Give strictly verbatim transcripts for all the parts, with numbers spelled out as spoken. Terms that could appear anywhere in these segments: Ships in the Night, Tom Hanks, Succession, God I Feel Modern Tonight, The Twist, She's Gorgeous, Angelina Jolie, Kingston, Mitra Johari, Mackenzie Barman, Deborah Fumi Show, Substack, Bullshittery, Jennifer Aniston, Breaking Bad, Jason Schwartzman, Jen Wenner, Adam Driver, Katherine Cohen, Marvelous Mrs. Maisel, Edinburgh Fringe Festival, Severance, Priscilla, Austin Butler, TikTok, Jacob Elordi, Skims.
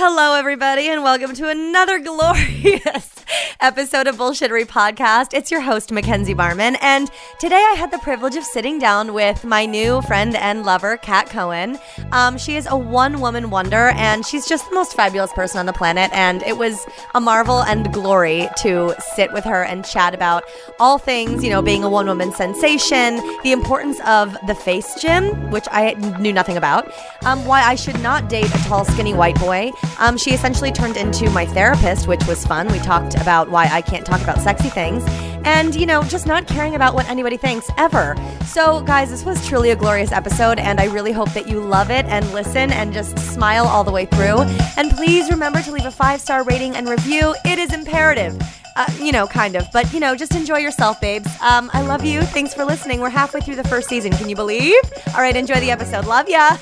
hello, everybody, and welcome to another glorious episode of Bullshittery Podcast. It's your host, Mackenzie Barman, and today I had the privilege of sitting down with my new friend and lover, Kat Cohen. Um, she is a one-woman wonder, and she's just the most fabulous person on the planet, and it was a marvel and glory to sit with her and chat about all things, you know, being a one-woman sensation, the importance of the Face Gym, which I knew nothing about, um, why I should not date a tall, skinny white boy. Um, she essentially turned into my therapist, which was fun. We talked about why I can't talk about sexy things and, you know, just not caring about what anybody thinks ever. So, guys, this was truly a glorious episode, and I really hope that you love it and listen and just smile all the way through. And please remember to leave a five-star rating and review. It is imperative. Uh, you know, kind of. But, you know, just enjoy yourself, babes. Um, I love you. Thanks for listening. We're halfway through the first season. Can you believe? All right, enjoy the episode. Love ya.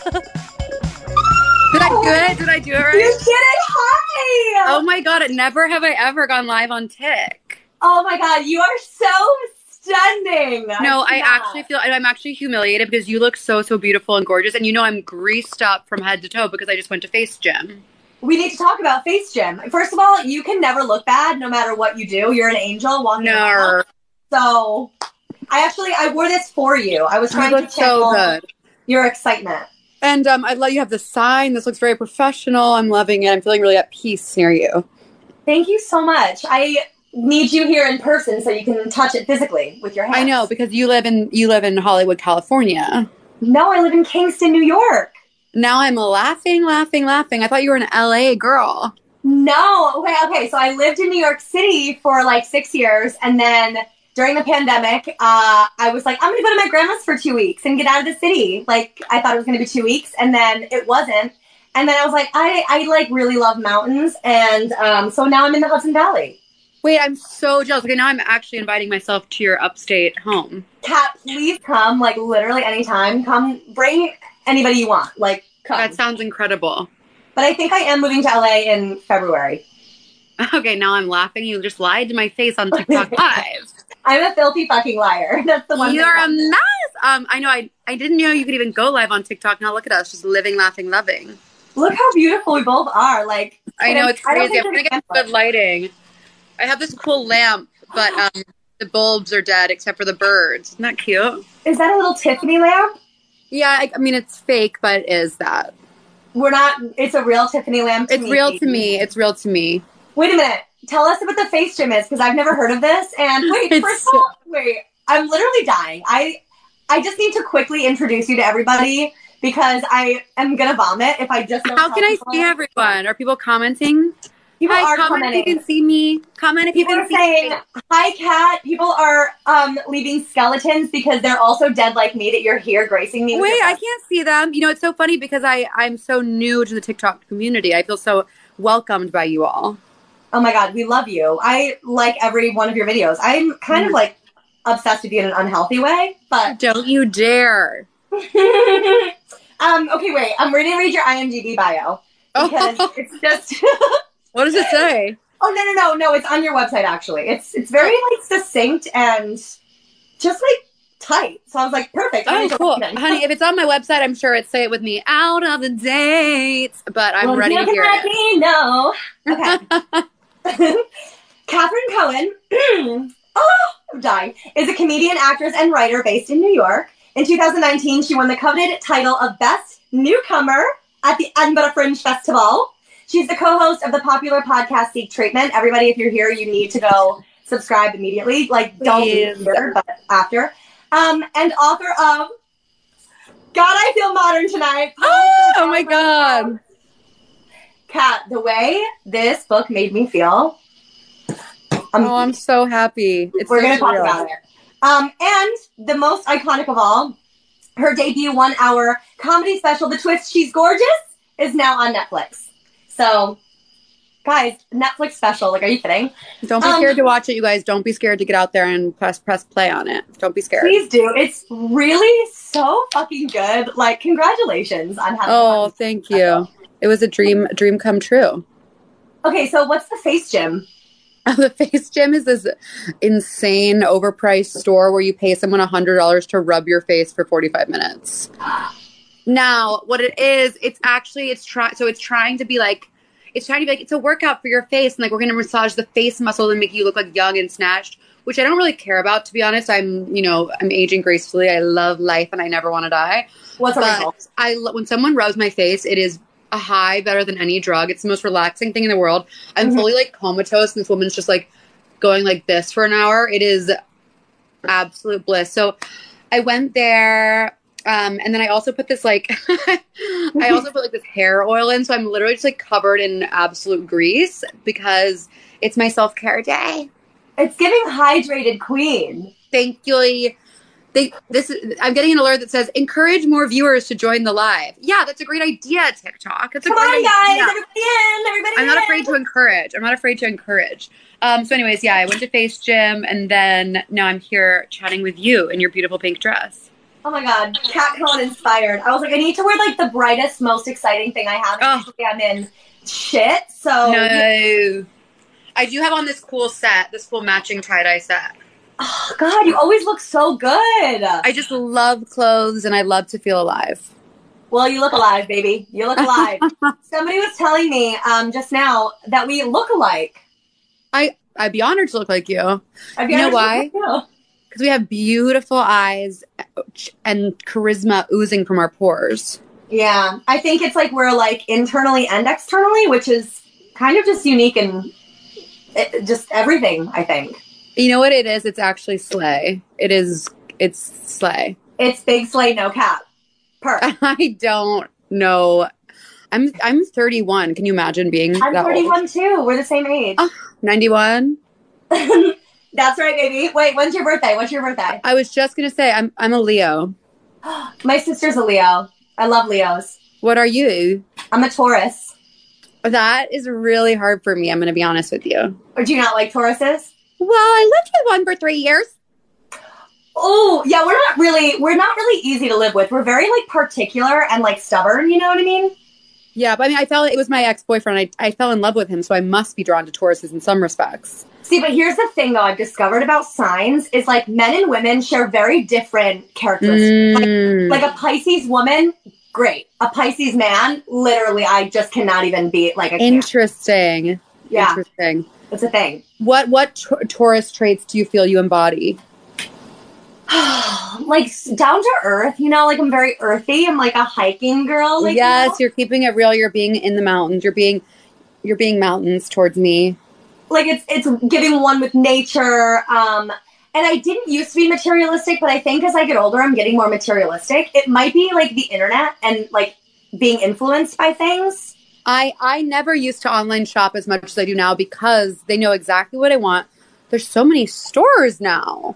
Did I do it? Did I do it right? You did it! Hi! Oh my god, never have I ever gone live on Tik. Oh my god, you are so stunning! No, I, I actually feel, I'm actually humiliated because you look so, so beautiful and gorgeous, and you know I'm greased up from head to toe because I just went to Face Gym. We need to talk about Face Gym. First of all, you can never look bad no matter what you do. You're an angel walking around. So, I actually, I wore this for you. I was trying to channel so your excitement. And um, I love you have the sign. This looks very professional. I'm loving it. I'm feeling really at peace near you. Thank you so much. I need you here in person so you can touch it physically with your hands. I know, because you live in you live in Hollywood, California. No, I live in Kingston, New York. Now I'm laughing, laughing, laughing. I thought you were an L A girl. No. Okay, okay. So I lived in New York City for like six years, and then during the pandemic, uh, I was like, I'm going to go to my grandma's for two weeks and get out of the city. Like, I thought it was going to be two weeks, and then it wasn't. And then I was like, I, I like, really love mountains, and um, so now I'm in the Hudson Valley. Wait, I'm so jealous. Okay, now I'm actually inviting myself to your upstate home. Kat, please come, like, literally anytime. Come, bring anybody you want. Like, come. That sounds incredible. But I think I am moving to L A in February. Okay, now I'm laughing. You just lied to my face on TikTok Live. I'm a filthy fucking liar. That's the one. You're a mess. Um, I know. I I didn't know you could even go live on TikTok. Now look at us, just living, laughing, loving. Look how beautiful we both are. Like I know it's crazy. I'm gonna get good lighting. I have this cool lamp, but um, the bulbs are dead except for the birds. Isn't that cute? Is that a little Tiffany lamp? Yeah. I, I mean, it's fake, but it is that. We're not. It's a real Tiffany lamp. It's real to me. It's real to me. Wait a minute. Tell us what the Face Gym is, because I've never heard of this. And wait, it's first of all, wait, I'm literally dying. I I just need to quickly introduce you to everybody, because I am going to vomit if I just don't How can I see it. Everyone? Are people commenting? People hi, are comment commenting. If you can see me. Comment if people you can see saying, me. People are saying, hi, Kat. People are um, leaving skeletons because they're also dead like me that you're here gracing me. Wait, with I can't see them. You know, it's so funny because I, I'm so new to the TikTok community. I feel so welcomed by you all. Oh my god, we love you. I like every one of your videos. I'm kind mm. of like obsessed with you in an unhealthy way, but don't you dare. um, okay, wait. I'm going to read your I M D B bio because oh. it's just what does it say? Oh no, no, no, no. It's on your website actually. It's it's very like succinct and just like tight. So I was like, perfect. I'm oh, cool, honey. If it's on my website, I'm sure it's say it with me out of the dates. But I'm well, ready to hear it. Me know. Okay. Katherine Cohen oh, I'm dying, is a comedian, actress, and writer based in New York. In two thousand nineteen, she won the coveted title of Best Newcomer at the Edinburgh Fringe Festival. She's the co-host of the popular podcast Seek Treatment. Everybody, if you're here, you need to go subscribe immediately. Like, don't leave here, but after. Um, and author of God I Feel Modern Tonight. Oh, oh my God. Kat, the way this book made me feel. Um, oh, I'm so happy. It's we're so going to talk about it. Um, and the most iconic of all, her debut one-hour comedy special, The Twist, She's Gorgeous, is now on Netflix. So, guys, Netflix special. Like, are you kidding? Don't be um, scared to watch it, you guys. Don't be scared to get out there and press press play on it. Don't be scared. Please do. It's really so fucking good. Like, congratulations on having Oh, thank you. It was a dream, a dream come true. Okay, so what's the Face Gym? The Face Gym is this insane, overpriced store where you pay someone one hundred dollars to rub your face for forty-five minutes. Now, what it is, it's actually, it's try- so it's trying to be like, it's trying to be like, it's a workout for your face. And like, we're going to massage the face muscle and make you look like young and snatched, which I don't really care about, to be honest. I'm, you know, I'm aging gracefully. I love life and I never want to die. What's but I lo- when someone rubs my face, it is a high better than any drug. It's the most relaxing thing in the world. I'm mm-hmm. fully like comatose. And this woman's just like going like this for an hour. It is absolute bliss. So I went there. Um, and then I also put this like, I also put like this hair oil in. So I'm literally just like covered in absolute grease because it's my self-care day. It's giving hydrated queen. Thankfully, they, this I'm getting an alert that says encourage more viewers to join the live. Yeah, that's a great idea, TikTok. That's a Come great on, guys! Idea. Everybody in! Everybody I'm in! not afraid to encourage. I'm not afraid to encourage. Um, so, anyways, yeah, I went to Face Gym, and then now I'm here chatting with you in your beautiful pink dress. Oh my God, Kat Cohen inspired. I was like, I need to wear like the brightest, most exciting thing I have. Oh. Usually I'm in shit. So no. I do have on this cool set, this cool matching tie-dye set. Oh, God, you always look so good. I just love clothes, and I love to feel alive. Well, you look alive, baby. You look alive. Somebody was telling me um, just now that we look alike. I, I'd be honored to look like you. I'd be you know why? Because we have beautiful eyes and charisma oozing from our pores. Yeah. I think it's like we're like internally and externally, which is kind of just unique and... It, just everything, I think. You know what it is? It's actually slay. It is, it's slay. It's big slay, no cap. Perk. I don't know. I'm I'm thirty-one. Can you imagine being I'm that thirty-one old? Too. We're the same age. Oh, ninety-one. That's right, baby. Wait, when's your birthday? What's your birthday? I was just going to say, I'm I'm a Leo. My sister's a Leo. I love Leos. What are you? I'm a Taurus. That is really hard for me. I'm going to be honest with you. Or do you not like Tauruses? Well, I lived with one for three years. Oh, yeah. We're not really, we're not really easy to live with. We're very like particular and like stubborn. You know what I mean? Yeah. But I mean, I felt it was my ex-boyfriend. I, I fell in love with him. So I must be drawn to Tauruses in some respects. See, but here's the thing though I've discovered about signs is like men and women share very different characteristics. Mm. Like, like a Pisces woman. Great. A Pisces man, literally, I just cannot even be like a Interesting. Can. Yeah. Interesting. It's a thing. What what t- Taurus traits do you feel you embody? Like down to earth, you know, like I'm very earthy. I'm like a hiking girl. Like, yes, you know? You're keeping it real. You're being in the mountains. You're being you're being mountains towards me. Like it's it's giving one with nature. Um And I didn't used to be materialistic, but I think as I get older, I'm getting more materialistic. It might be like the internet and like being influenced by things. I, I never used to online shop as much as I do now because they know exactly what I want. There's so many stores now.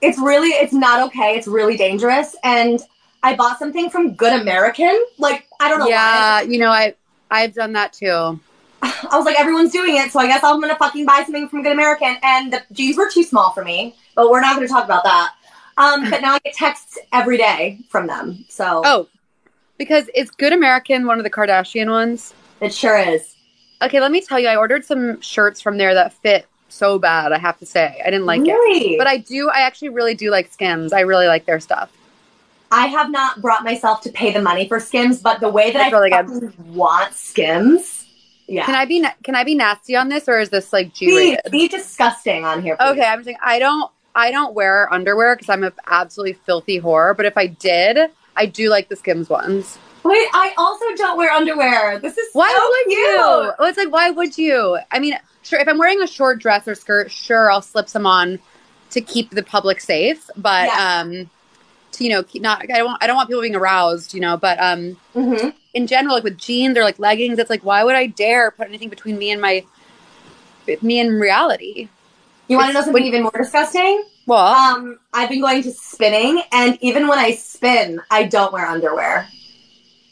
It's really, it's not okay. It's really dangerous. And I bought something from Good American. Like, I don't know yeah, why. Yeah, you know, I, I've done that too. I was like, everyone's doing it, so I guess I'm going to fucking buy something from Good American. And the jeans were too small for me, but we're not going to talk about that. Um, but now I get texts every day from them. So Oh, because is Good American one of the Kardashian ones? It sure is. Okay, let me tell you, I ordered some shirts from there that fit so bad, I have to say. I didn't like really? it. But I do, I actually really do like Skims. I really like their stuff. I have not brought myself to pay the money for Skims, but the way that That's I really fucking good. want Skims... Yeah. Can I be can I be nasty on this, or is this like G-rated? Be, be disgusting on here, please. Okay, I'm just saying I don't I don't wear underwear because I'm an absolutely filthy whore. But if I did, I do like the Skims ones. Wait, I also don't wear underwear. This is why so would cute. you? Oh, it's like why would you? I mean, sure, if I'm wearing a short dress or skirt, sure, I'll slip some on to keep the public safe. But yeah. um, to you know, not I don't I don't want people being aroused, you know. But um. Mm-hmm. In general, like with jeans or like leggings, it's like, why would I dare put anything between me and my, me and reality? You want to know something even more disgusting? Well, um, I've been going to spinning, and even when I spin, I don't wear underwear.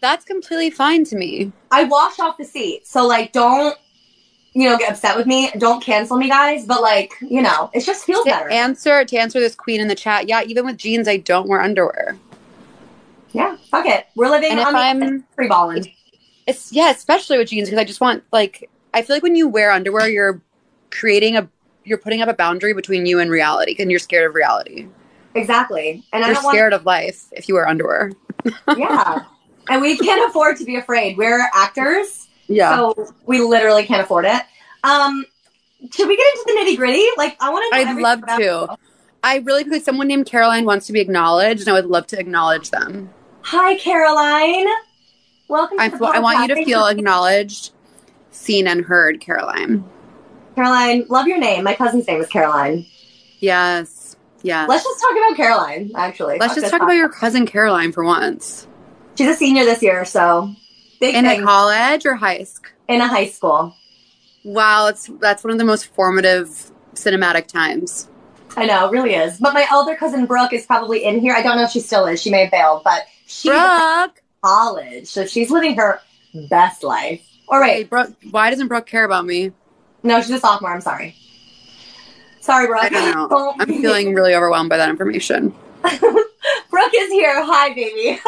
That's completely fine to me. I wash off the seat, so like, don't, you know, get upset with me. Don't cancel me, guys. But like, you know, it just feels to better. Answer to answer this queen in the chat. Yeah, even with jeans, I don't wear underwear. Yeah, fuck it. We're living and on the free balling. It's yeah, especially with jeans because I just want like I feel like when you wear underwear, you're creating a you're putting up a boundary between you and reality, and you're scared of reality. Exactly, and you're I don't scared want... of life if you wear underwear. Yeah, and we can't afford to be afraid. We're actors, Yeah. So we literally can't afford it. Um, should we get into the nitty gritty? Like, I want to know. I'd love about to. You. I really quickly, someone named Caroline wants to be acknowledged, and I would love to acknowledge them. Hi, Caroline. Welcome to I, the podcast. I want you to feel acknowledged, seen, and heard, Caroline. Caroline, love your name. My cousin's name is Caroline. Yes. Yeah. Let's just talk about Caroline, actually. Let's That's just talk podcast. about your cousin Caroline for once. She's a senior this year, so big in thing. A college or high school? In a high school. Wow, it's that's one of the most formative cinematic times. I know, it really is. But my older cousin Brooke is probably in here. I don't know if she still is. She may have bailed, but she's in college, so she's living her best life. All right, hey, Brooke. Why doesn't Brooke care about me? No, she's a sophomore. I'm sorry. Sorry, Brooke. I don't know. I'm feeling really overwhelmed by that information. Brooke is here. Hi, baby.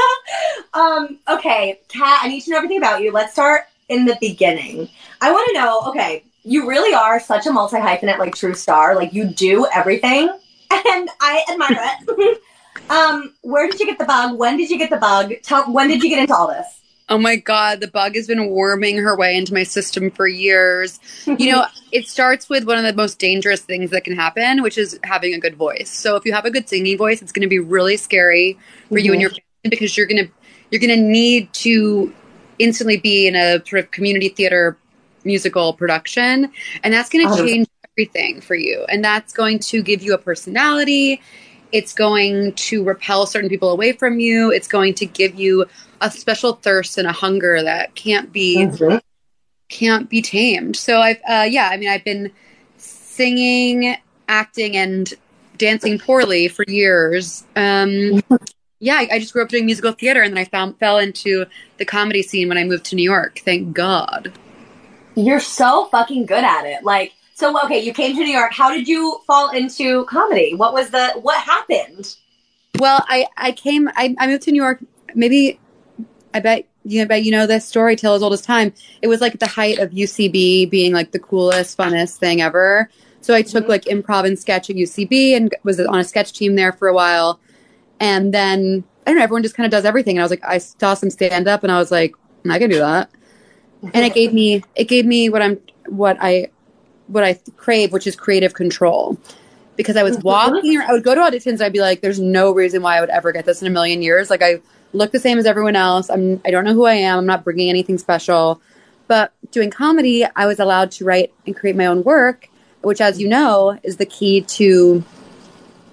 um, okay, Kat, I need to know everything about you. Let's start in the beginning. I want to know, okay, you really are such a multi-hyphenate, like, true star. Like, you do everything, and I admire it. um, where did you get the bug? When did you get the bug? Tell, when did you get into all this? Oh, my God. The bug has been worming her way into my system for years. You know, it starts with one of the most dangerous things that can happen, which is having a good voice. So if you have a good singing voice, it's going to be really scary for mm-hmm. you and your family, because you're going to you're going to need to instantly be in a sort of community theater musical production. And that's going to oh. change everything for you. And that's going to give you a personality. It's going to repel certain people away from you. It's going to give you a special thirst and a hunger that can't be mm-hmm. can't be tamed. So I've uh, yeah, I mean, I've been singing, acting, and dancing poorly for years. Um, yeah, I, I just grew up doing musical theater, and then I found fell into the comedy scene when I moved to New York. Thank God. You're so fucking good at it. Like, so okay, you came to New York. How did you fall into comedy? What was the what happened? Well, I I came I, I moved to New York maybe. I bet you know, bet you know this story, till as old as time. It was like the height of U C B being like the coolest, funnest thing ever. So I took mm-hmm. like improv and sketch at U C B and was on a sketch team there for a while. And then, I don't know, everyone just kind of does everything. And I was like, I saw some stand up and I was like, I can do that. And it gave me, it gave me what I'm, what I, what I crave, which is creative control. Because I was walking, I would go to auditions and I'd be like, there's no reason why I would ever get this in a million years. Like I look the same as everyone else. I'm, I don't know who I am. I'm not bringing anything special. But doing comedy, I was allowed to write and create my own work, which, as you know, is the key to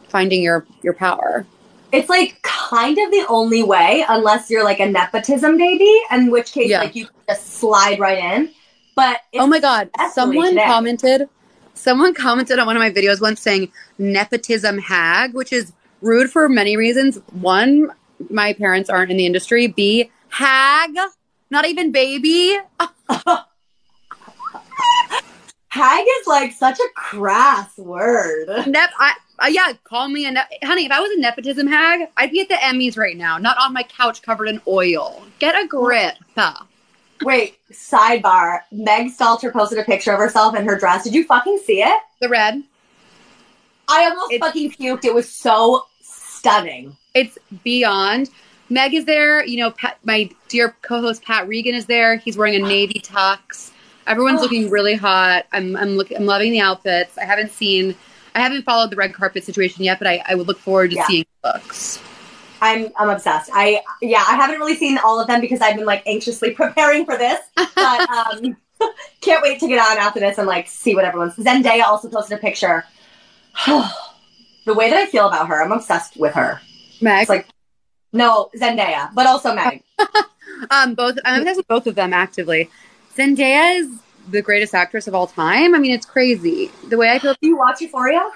finding your, your power. It's like kind of the only way, unless you're like a nepotism baby, in which case yeah. like you can just slide right in. But it's oh my God, someone today. commented, someone commented on one of my videos once saying nepotism hag, which is rude for many reasons. One, my parents aren't in the industry. B, hag, not even baby. Hag is like such a crass word. Nep, I, uh, yeah, call me a ne- honey. If I was a nepotism hag, I'd be at the Emmys right now, not on my couch covered in oil. Get a grip. Wait, sidebar. Meg Stalter posted a picture of herself in her dress. Did you fucking see it? The red. I almost it's- fucking puked. It was so stunning. It's beyond. Meg is there. You know, Pat, my dear co-host Pat Regan is there. He's wearing a navy tux. Everyone's oh. looking really hot. I'm I'm looking. I'm loving the outfits. I haven't seen. I haven't followed the red carpet situation yet, but I, I would look forward to yeah. seeing looks. I'm I'm obsessed. I yeah. I haven't really seen all of them because I've been like anxiously preparing for this. But um, can't wait to get on after this and like see what everyone's. Zendaya also posted a picture. The way that I feel about her, I'm obsessed with her. Meg, it's like no Zendaya, but also Meg. um, both I'm obsessed with both of them actively. Zendaya is the greatest actress of all time. I mean, it's crazy the way I feel. Do you watch Euphoria?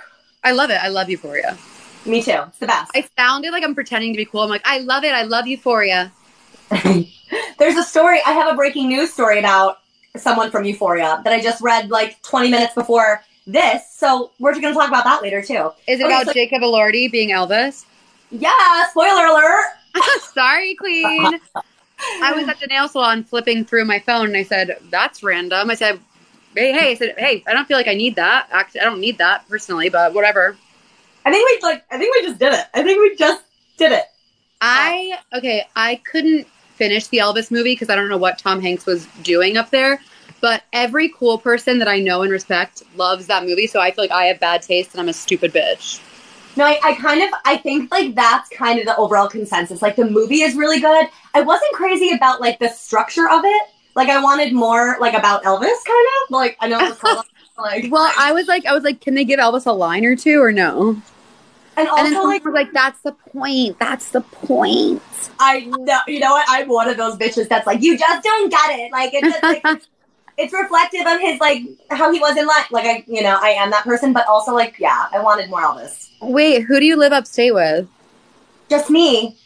I love it. I love Euphoria. Me too. It's the best. I sounded like I'm pretending to be cool. I'm like, I love it. I love Euphoria. There's a story. I have a breaking news story about someone from Euphoria that I just read like twenty minutes before this. So we're going to talk about that later too. Is it okay, about so- Jacob Elordi being Elvis? Yeah. Spoiler alert. Sorry, Queen. I was at the nail salon flipping through my phone and I said, that's random. I said, hey, hey, I said, hey, I don't feel like I need that. Actually, I don't need that personally, but whatever. I think we like, I think we just did it. I think we just did it. I, okay. I couldn't finish the Elvis movie because I don't know what Tom Hanks was doing up there. But every cool person that I know and respect loves that movie. So I feel like I have bad taste and I'm a stupid bitch. No, I, I kind of, I think like that's kind of the overall consensus. Like the movie is really good. I wasn't crazy about like the structure of it. Like I wanted more like about Elvis kind of. Like I know it was called, like. Well, I was like, I was like, can they give Elvis a line or two or no? And also, and then like, was like, that's the point. That's the point. I know. You know what? I'm one of those bitches that's like, you just don't get it. Like, it's just, like, it's reflective of his, like, how he was in life. Like, I, you know, I am that person. But also, like, yeah, I wanted more Elvis. Wait, who do you live upstate with? Just me.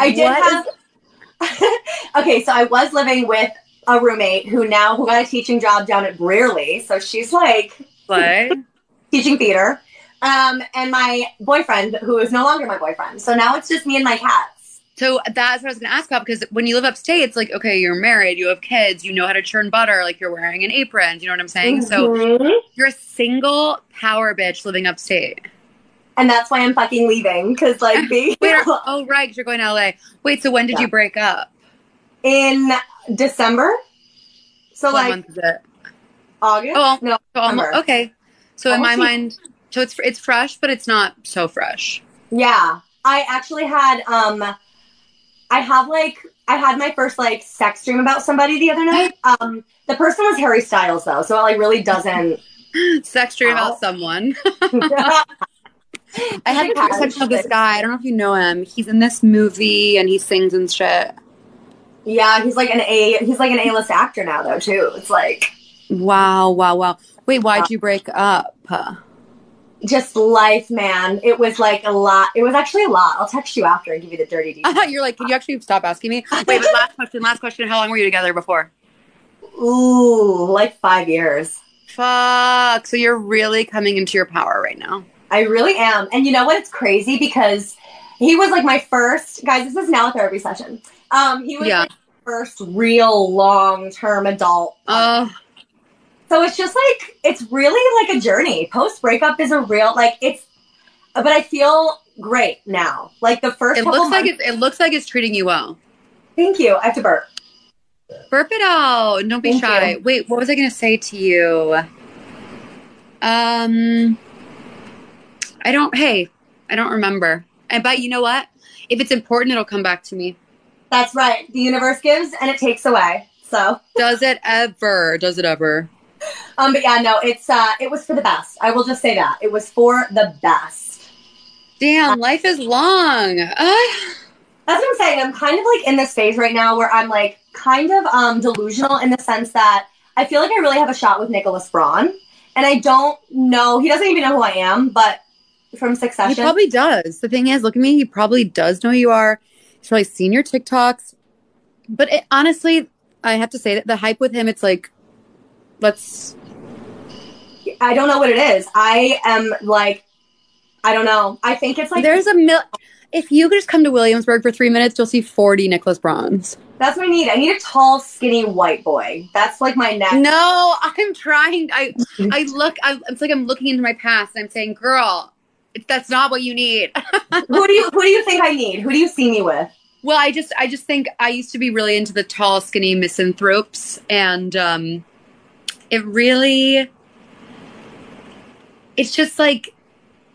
I did what have. Okay, so I was living with a roommate who now who got a teaching job down at Brearley. So she's like, what? Teaching theater. Um, and my boyfriend, who is no longer my boyfriend. So now it's just me and my cats. So that's what I was going to ask about, because when you live upstate, it's like, okay, you're married, you have kids, you know how to churn butter, like you're wearing an apron. Do you know what I'm saying? Mm-hmm. So you're a single power bitch living upstate. And that's why I'm fucking leaving, because like, being- Wait, oh, right, because you're going to L A. Wait, so when did yeah. you break up? In December. So what like, month is it? August? Oh, no, so almost, okay. So almost in my mind... So it's it's fresh, but it's not so fresh. Yeah. I actually had, um, I have like, I had my first like sex dream about somebody the other night. Um, the person was Harry Styles though. So it like really doesn't. Sex dream out. About someone. I had a sex dream about this guy. I don't know if you know him. He's in this movie and he sings and shit. Yeah. He's like an A, he's like an A-list actor now though too. It's like. Wow. Wow. Wow. Wait, why'd you break up? Just life, man. It was like a lot. It was actually a lot. I'll text you after and give you the dirty details. You're like, can you actually stop asking me? Wait, but last question, last question. How long were you together before? Ooh, like five years. Fuck. So you're really coming into your power right now. I really am. And you know what? It's crazy because he was like my first, guys, this is now a therapy session. Um, he was yeah. my first real long-term adult. Oh. Uh, So it's just like, it's really like a journey. Post breakup is a real, like it's, but I feel great now. Like the first it couple looks months, like it's, it looks like it's treating you well. Thank you. I have to burp. Burp it out. Don't be thank shy. You. Wait, what was I going to say to you? Um, I don't, hey, I don't remember. And but you know what? If it's important, it'll come back to me. That's right. The universe gives and it takes away. So does it ever, does it ever? Um, but yeah, no, it's, uh, it was for the best. I will just say that it was for the best. Damn, life is long. Uh. That's what I'm saying. I'm kind of like in this phase right now where I'm like kind of, um, delusional in the sense that I feel like I really have a shot with Nicholas Braun and I don't know, he doesn't even know who I am, but from Succession. He probably does. The thing is, look at me. He probably does know who you are. He's probably seen your TikToks, but it, honestly, I have to say that the hype with him, it's like, let's I don't know what it is. I am like, I don't know. I think it's like, there's a mil. If you could just come to Williamsburg for three minutes, you'll see forty Nicholas Brauns. That's what I need. I need a tall, skinny white boy. That's like my next. No, I'm trying. I, I look, I, it's like I'm looking into my past and I'm saying, girl, that's not what you need. Who do you, who do you think I need? Who do you see me with? Well, I just, I just think I used to be really into the tall, skinny misanthropes and, um, it really, it's just like,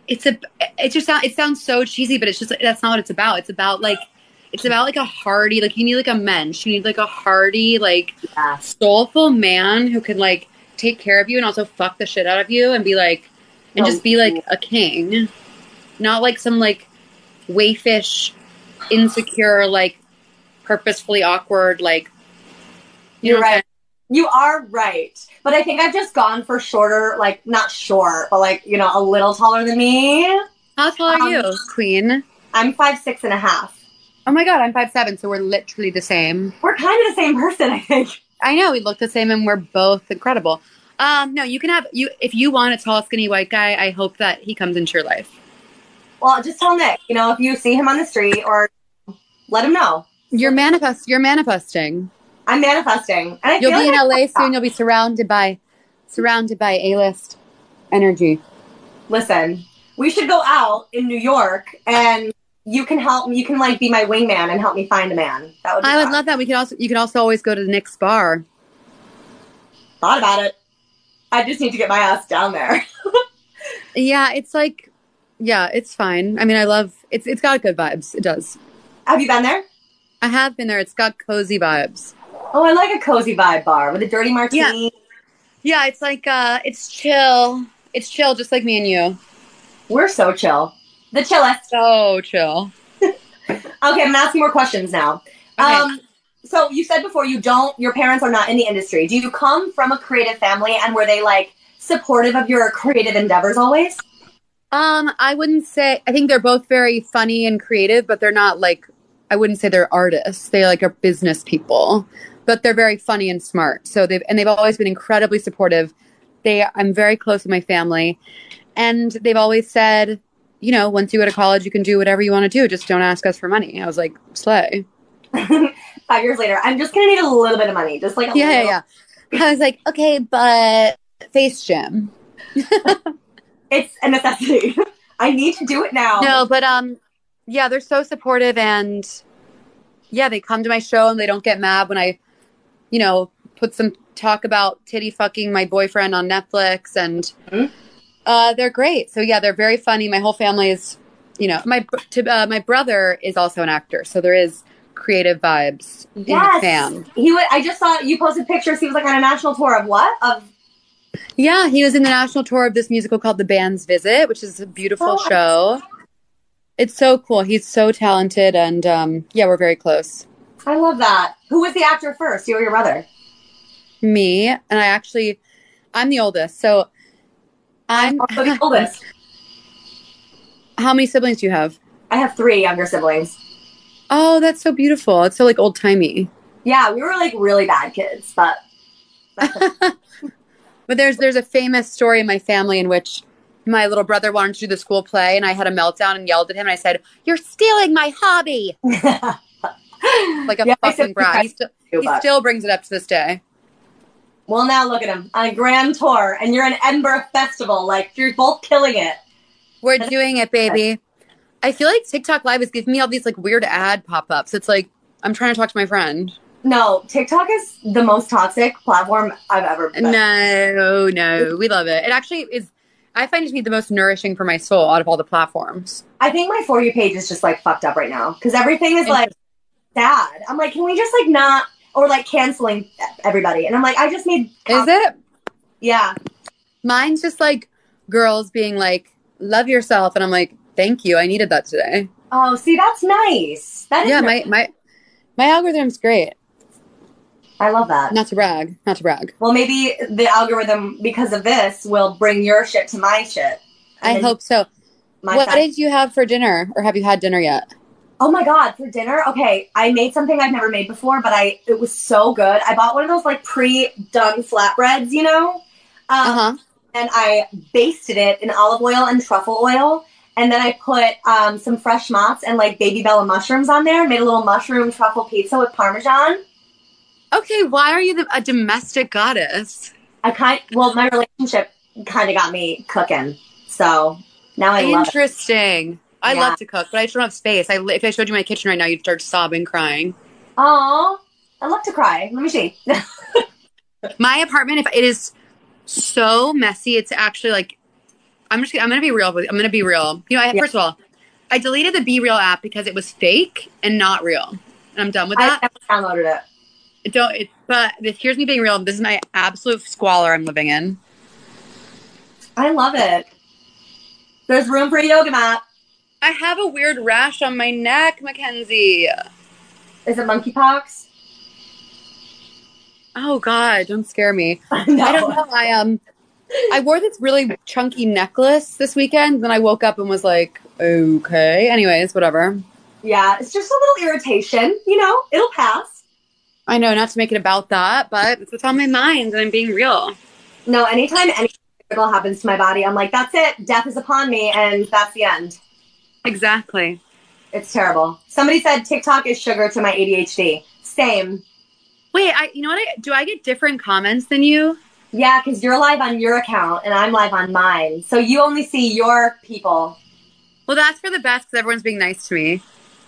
it's a, it just sounds, it sounds so cheesy, but it's just, that's not what it's about. It's about like, it's about like a hearty, like you need like a mensch, you need like a hearty, like yeah. soulful man who can like take care of you and also fuck the shit out of you and be like, and oh, just be like a king, not like some like waifish, insecure, like purposefully awkward, like, you You're know right. Kind of, you are right. But I think I've just gone for shorter, like, not short, but, like, you know, a little taller than me. How tall are um, you, queen? I'm five, six and a half. Oh, my God. I'm five, seven. So we're literally the same. We're kind of the same person, I think. I know. We look the same and we're both incredible. Um, no, you can have, you if you want a tall, skinny white guy, I hope that he comes into your life. Well, just tell Nick, you know, if you see him on the street or let him know. You're manifest. You're manifesting. I'm manifesting. And I you'll feel be like in L A soon. You'll be surrounded by, surrounded by A-list energy. Listen, we should go out in New York and you can help me. You can like be my wingman and help me find a man. That would be I fun. would love that. We could also, you could also always go to the next bar. Thought about it. I just need to get my ass down there. Yeah, it's like, yeah, it's fine. I mean, I love, it's it's got good vibes. It does. Have you been there? I have been there. It's got cozy vibes. Oh, I like a cozy vibe bar with a dirty martini. Yeah, yeah, it's like, uh, it's chill. It's chill, just like me and you. We're so chill. The chillest. So chill. Okay, I'm going to ask you more questions now. Okay. Um, so you said before you don't, your parents are not in the industry. Do you come from a creative family, and were they like supportive of your creative endeavors always? Um, I wouldn't say, I think they're both very funny and creative, but they're not like, I wouldn't say they're artists. They like are business people, but they're very funny and smart. So they've, and they've always been incredibly supportive. They, I'm very close with my family, and they've always said, you know, once you go to college, you can do whatever you want to do. Just don't ask us for money. I was like, slay. Five years later, I'm just going to need a little bit of money. Just like a yeah, little. Yeah, yeah. I was like, okay, but Face Gym. It's a necessity. I need to do it now. No, but um, yeah, they're so supportive, and yeah, they come to my show and they don't get mad when I, you know, put some talk about titty fucking my boyfriend on Netflix, and mm-hmm. uh, they're great. So yeah, they're very funny. My whole family is, you know, my to, uh, my brother is also an actor, so there is creative vibes in yes. the fam. He would. I just saw you posted pictures. He was like on a national tour of what of. Yeah, he was in the national tour of this musical called The Band's Visit, which is a beautiful oh, show. It's so cool. He's so talented, and um, yeah, we're very close. I love that. Who was the actor first, you or your brother? Me, and I actually, I'm the oldest, so I'm... I'm also the oldest. How many siblings do you have? I have three younger siblings. Oh, that's so beautiful. It's so, like, old-timey. Yeah, we were, like, really bad kids, but... But there's there's a famous story in my family in which my little brother wanted to do the school play, and I had a meltdown and yelled at him, and I said, "You're stealing my hobby!" Like a yeah, fucking brat. He, st- he still brings it up to this day. Well, now look at him. On a grand tour, and you're an Edinburgh Festival. Like, you're both killing it. We're doing it, baby. I feel like TikTok Live is giving me all these, like, weird ad pop-ups. It's like, I'm trying to talk to my friend. No, TikTok is the most toxic platform I've ever been. No, no. We love it. It actually is, I find it to be the most nourishing for my soul out of all the platforms. I think my For You page is just, like, fucked up right now. Because everything is, like, sad. I'm like, can we just, like, not, or, like, canceling everybody. And I'm like, I just need. Comp- is it? Yeah. Mine's just, like, girls being like, love yourself. And I'm like, thank you. I needed that today. Oh, see, that's nice. That is yeah, my, my, my algorithm's great. I love that. Not to brag. Not to brag. Well, maybe the algorithm, because of this, will bring your shit to my shit. I hope so. What did you have for dinner? Or have you had dinner yet? Oh, my God. For dinner? Okay. I made something I've never made before, but I it was so good. I bought one of those, like, pre-done flatbreads, you know? Um, uh-huh. And I basted it in olive oil and truffle oil. And then I put um, some fresh mozz and, like, baby bella mushrooms on there. Made a little mushroom truffle pizza with Parmesan. Okay, why are you the, a domestic goddess? I kind well, my relationship kind of got me cooking, so now I love it. Interesting. I yeah. love to cook, but I just don't have space. I if I showed you my kitchen right now, you'd start sobbing, crying. Oh, I love to cry. Let me see. My apartment, if it is so messy, it's actually like I'm just. I'm gonna be real. I'm gonna be real. You know, I, yeah. first of all, I deleted the Be Real app because it was fake and not real, and I'm done with that. I never downloaded it. Don't, it, but here's me being real. This is my absolute squalor I'm living in. I love it. There's room for a yoga mat. I have a weird rash on my neck, Mackenzie. Is it monkeypox? Oh God, don't scare me. No. I don't know. I um, I wore this really chunky necklace this weekend. Then I woke up and was like, okay. Anyways, whatever. Yeah, it's just a little irritation. You know, it'll pass. I know, not to make it about that, but it's what's on my mind, and I'm being real. No, anytime anything happens to my body, I'm like, that's it. Death is upon me, and that's the end. Exactly. It's terrible. Somebody said TikTok is sugar to my A D H D. Same. Wait, I, you know what? I, do I get different comments than you? Yeah, because you're live on your account, and I'm live on mine. So you only see your people. Well, that's for the best because everyone's being nice to me.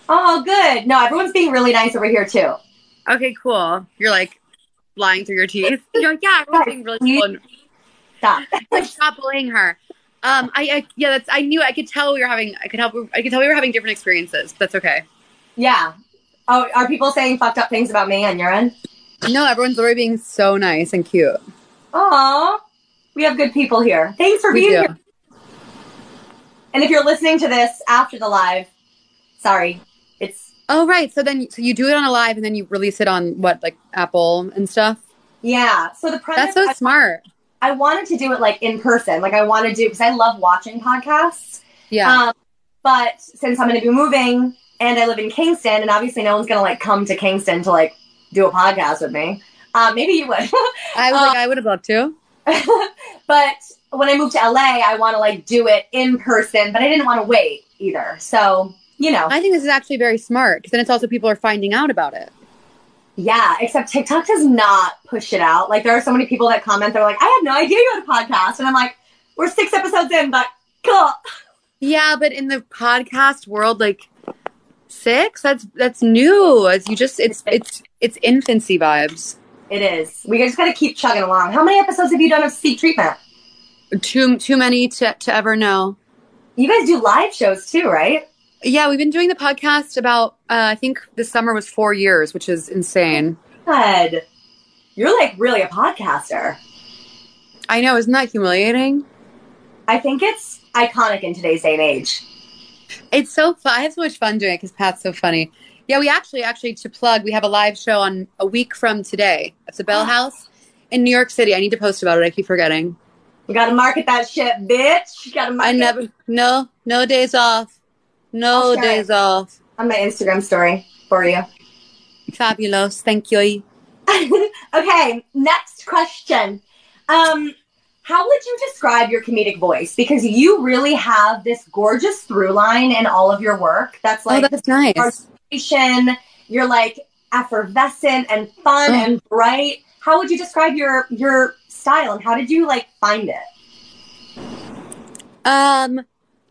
Oh, good. No, everyone's being really nice over here, too. Okay, cool. You're, like, lying through your teeth. You're like, yeah, everyone's being really cool. And- Stop. Like, stop bullying her. Um, I, I yeah, that's. I knew I could tell we were having. I could help. I could tell we were having different experiences. That's okay. Yeah. Oh, are people saying fucked up things about me on your end? No, everyone's literally being so nice and cute. Aww, we have good people here. Thanks for we being do. Here. And if you're listening to this after the live, sorry, it's. Oh right, so then so you do it on a live and then you release it on what, like Apple and stuff. Yeah. So the premise. That's so I- smart. I wanted to do it like in person. Like I want to do, because I love watching podcasts. Yeah. Um, but since I'm going to be moving and I live in Kingston, and obviously no one's going to like come to Kingston to like do a podcast with me. Uh, maybe you would. I was um, like, I would have loved to. But when I moved to L A, I want to like do it in person, but I didn't want to wait either. So, you know. I think this is actually very smart because then it's also people are finding out about it. Yeah, except TikTok does not push it out. Like, there are so many people that comment, they're like, I had no idea you had a podcast. And I'm like, we're six episodes in, but cool. Yeah, but in the podcast world, like, six? That's that's new. It's, you just, it's, it's, it's infancy vibes. It is. We just got to keep chugging along. How many episodes have you done of Seek Treatment? Too too many to, to ever know. You guys do live shows too, right? Yeah, we've been doing the podcast about, uh, I think this summer was four years, which is insane. God, you're like really a podcaster. I know, isn't that humiliating? I think it's iconic in today's day and age. It's so fun. I have so much fun doing it because Pat's so funny. Yeah, we actually, actually, to plug, we have a live show on a week from today at the Bell House in New York City. I need to post about it. I keep forgetting. We got to market that shit, bitch. You got to market I never, no, no days off. No days it. Off. On my Instagram story for you. Fabulous. Thank you. Okay, next question. Um, how would you describe your comedic voice? Because you really have this gorgeous through line in all of your work. That's like, oh, that's nice. You're like effervescent and fun oh. and bright. How would you describe your your style and how did you like find it? Um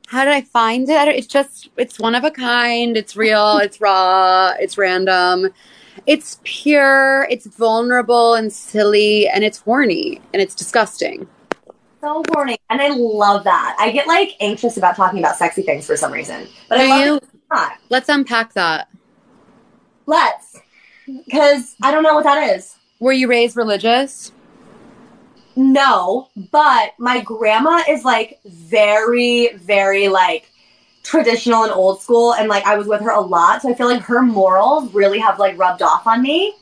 How did I find it? I don't, it's just, it's one of a kind. It's real. It's raw. It's random. It's pure. It's vulnerable and silly. And it's horny. And it's disgusting. So horny. And I love that. I get like anxious about talking about sexy things for some reason. But Are I love you? It not. Let's unpack that. Let's. Because I don't know what that is. Were you raised religious? No, but my grandma is like very, very like traditional and old school. And like I was with her a lot. So I feel like her morals really have like rubbed off on me.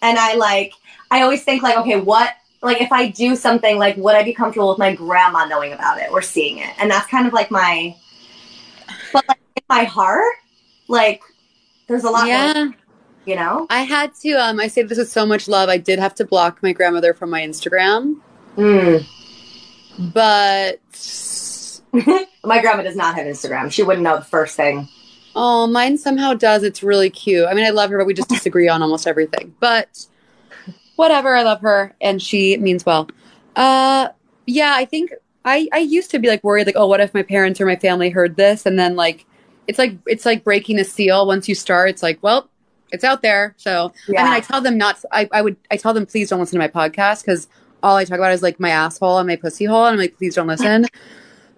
And I like, I always think like, okay, what, like if I do something, like would I be comfortable with my grandma knowing about it or seeing it? And that's kind of like my, but like in my heart, like there's a lot. Yeah. More, you know? I had to, um, I say this with so much love. I did have to block my grandmother from my Instagram. Mm. But my grandma does not have Instagram. She wouldn't know the first thing. Oh, mine somehow does. It's really cute. I mean, I love her, but we just disagree on almost everything. But whatever, I love her and she means well. Uh, yeah, I think I, I used to be like worried, like, oh, what if my parents or my family heard this? And then like it's like it's like breaking a seal. Once you start, it's like, well, it's out there. So yeah. I mean, I tell them not to, I, I would I tell them please don't listen to my podcast because all I talk about is like my asshole and my pussy hole. And I'm like, please don't listen.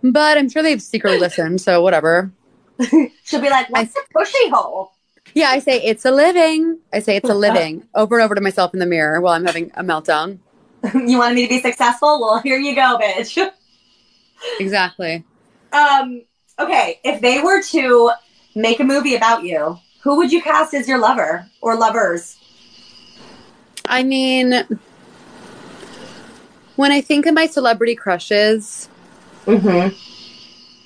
But I'm sure they've secretly listened. So whatever. She'll be like, what's I, a pussy hole? Yeah. I say, it's a living. I say, it's a living over and over to myself in the mirror while I'm having a meltdown. You wanted me to be successful? Well, here you go, bitch. Exactly. Um, okay. If they were to make a movie about you, who would you cast as your lover or lovers? I mean... When I think of my celebrity crushes, mm-hmm.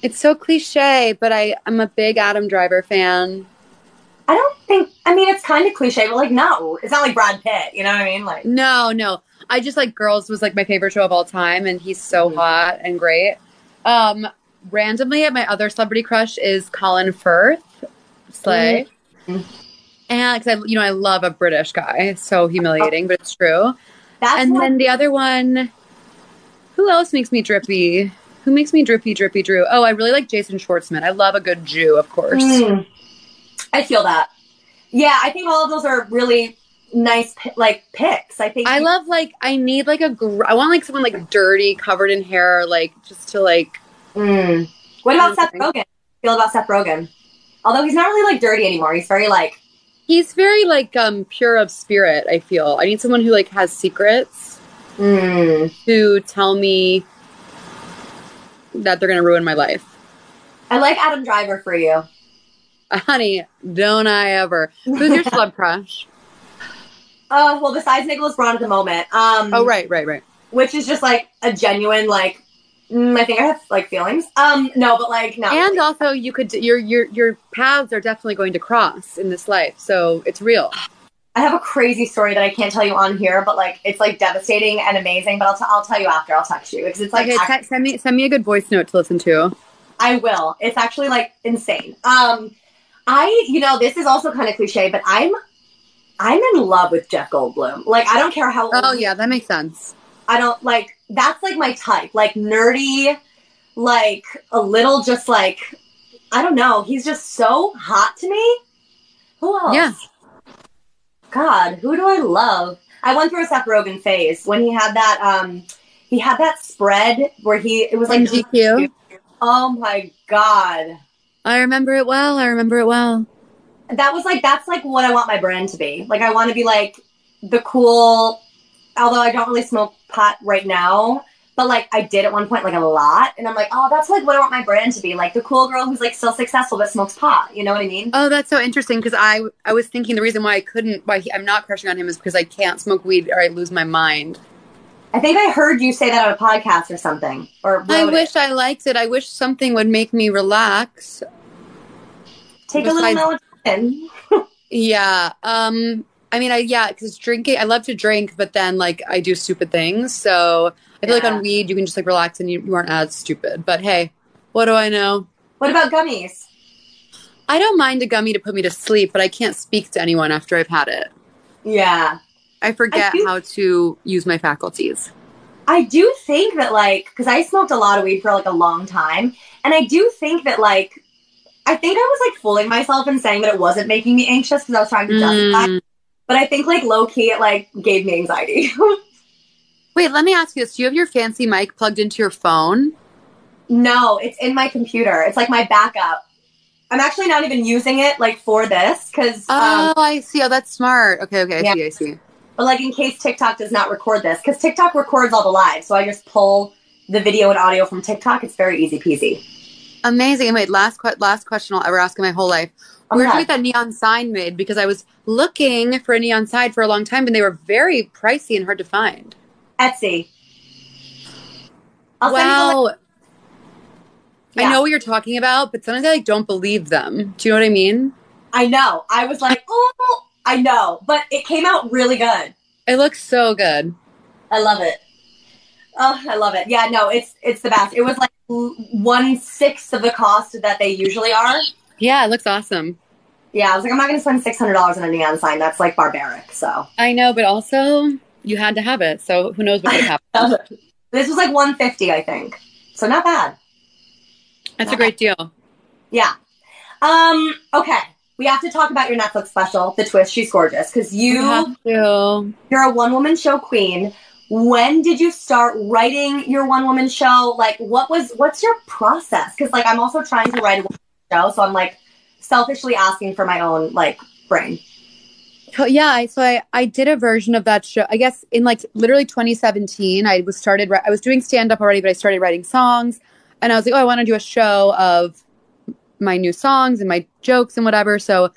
it's so cliche, but I, I'm a big Adam Driver fan. I don't think, I mean, it's kind of cliche, but like, no, it's not like Brad Pitt, you know what I mean? Like, no, no. I just like Girls was like my favorite show of all time, and he's so mm-hmm. hot and great. Um, randomly, my other celebrity crush is Colin Firth, Slay. Mm-hmm. And, cause I, you know, I love a British guy. It's so humiliating, oh. but it's true. That's and then the other one... Who else makes me drippy? Who makes me drippy, drippy, Drew? Oh, I really like Jason Schwartzman. I love a good Jew, of course. Mm. I feel that. Yeah, I think all of those are really nice, like, picks. I think I love, like, I need, like, a, gr- I want, like, someone, like, dirty, covered in hair, like, just to, like. Mm. What about Seth Rogen? Feel about Seth Rogen? Although he's not really, like, dirty anymore. He's very, like. He's very, like, um, pure of spirit, I feel. I need someone who, like, has secrets. Mm. To tell me that they're going to ruin my life. I like Adam Driver for you. Honey, don't I ever. Who's your celeb crush? Uh, well, besides Nicholas Braun at the moment. Um, oh, right, right, right. Which is just, like, a genuine, like, mm, I think I have, like, feelings. Um, no, but, like, no. And really. Also, you could, your, your, your paths are definitely going to cross in this life, so it's real. I have a crazy story that I can't tell you on here, but, like, it's, like, devastating and amazing, but I'll, t- I'll tell you after. I'll text you, because it's, like... Okay, act- te- send me, send me a good voice note to listen to. I will. It's actually, like, insane. Um, I, you know, this is also kind of cliche, but I'm, I'm in love with Jeff Goldblum. Like, I don't care how... Oh, yeah, that makes sense. I don't, like, that's, like, my type. Like, nerdy, like, a little just, like, I don't know. He's just so hot to me. Who else? Yeah. God, who do I love? I went through a Seth Rogen phase when he had that, um, he had that spread where he, it was like G Q. Oh my God. I remember it well. I remember it well. That was like, that's like what I want my brand to be. Like, I want to be like the cool, although I don't really smoke pot right now, but like I did at one point, like a lot. And I'm like, oh, that's like what I want my brand to be. Like the cool girl who's like still successful but smokes pot. You know what I mean? Oh, that's so interesting. Because I, I was thinking the reason why I couldn't, why he, I'm not crushing on him is because I can't smoke weed or I lose my mind. I think I heard you say that on a podcast or something. Or I wish it. I liked it. I wish something would make me relax. Take Besides, a little melatonin. Yeah. Um. I mean, I yeah, because drinking, I love to drink, but then, like, I do stupid things. So I feel yeah. like on weed, you can just, like, relax and you, you aren't as stupid. But, hey, what do I know? What about gummies? I don't mind a gummy to put me to sleep, but I can't speak to anyone after I've had it. Yeah. I forget I do, how to use my faculties. I do think that, like, because I smoked a lot of weed for, like, a long time. And I do think that, like, I think I was, like, fooling myself and saying that it wasn't making me anxious because I was trying to justify mm. But I think, like, low-key, it, like, gave me anxiety. Wait, let me ask you this. Do you have your fancy mic plugged into your phone? No, it's in my computer. It's, like, my backup. I'm actually not even using it, like, for this, because... Oh, um, I see. Oh, that's smart. Okay, okay, I yeah. see, I see. But, like, in case TikTok does not record this, because TikTok records all the live, so I just pull the video and audio from TikTok. It's very easy-peasy. Amazing. And wait, last, qu- last question I'll ever ask in my whole life. Where did you get that neon sign made? Because I was looking for a neon sign for a long time, and they were very pricey and hard to find. Etsy. I'll wow. Send you yeah. I know what you're talking about, but sometimes I like don't believe them. Do you know what I mean? I know. I was like, oh, I know. But it came out really good. It looks so good. I love it. Oh, I love it. Yeah, no, it's it's the best. It was like one-sixth of the cost that they usually are. Yeah, it looks awesome. Yeah, I was like, I'm not going to spend six hundred dollars on a neon sign. That's, like, barbaric, so. I know, but also, you had to have it, so who knows what could happen. This was, like, one hundred fifty dollars, I think. So, not bad. That's not a great bad. deal. Yeah. Um, okay, we have to talk about your Netflix special, The Twist, She's Gorgeous, because you, you're a one-woman show queen. When did you start writing your one-woman show? Like, what was, what's your process? Because, like, I'm also trying to write a show, so I'm like selfishly asking for my own like brain. Yeah, so I, I did a version of that show. I guess in like literally twenty seventeen, I was started. I was doing stand up already, but I started writing songs, and I was like, oh, I want to do a show of my new songs and my jokes and whatever. So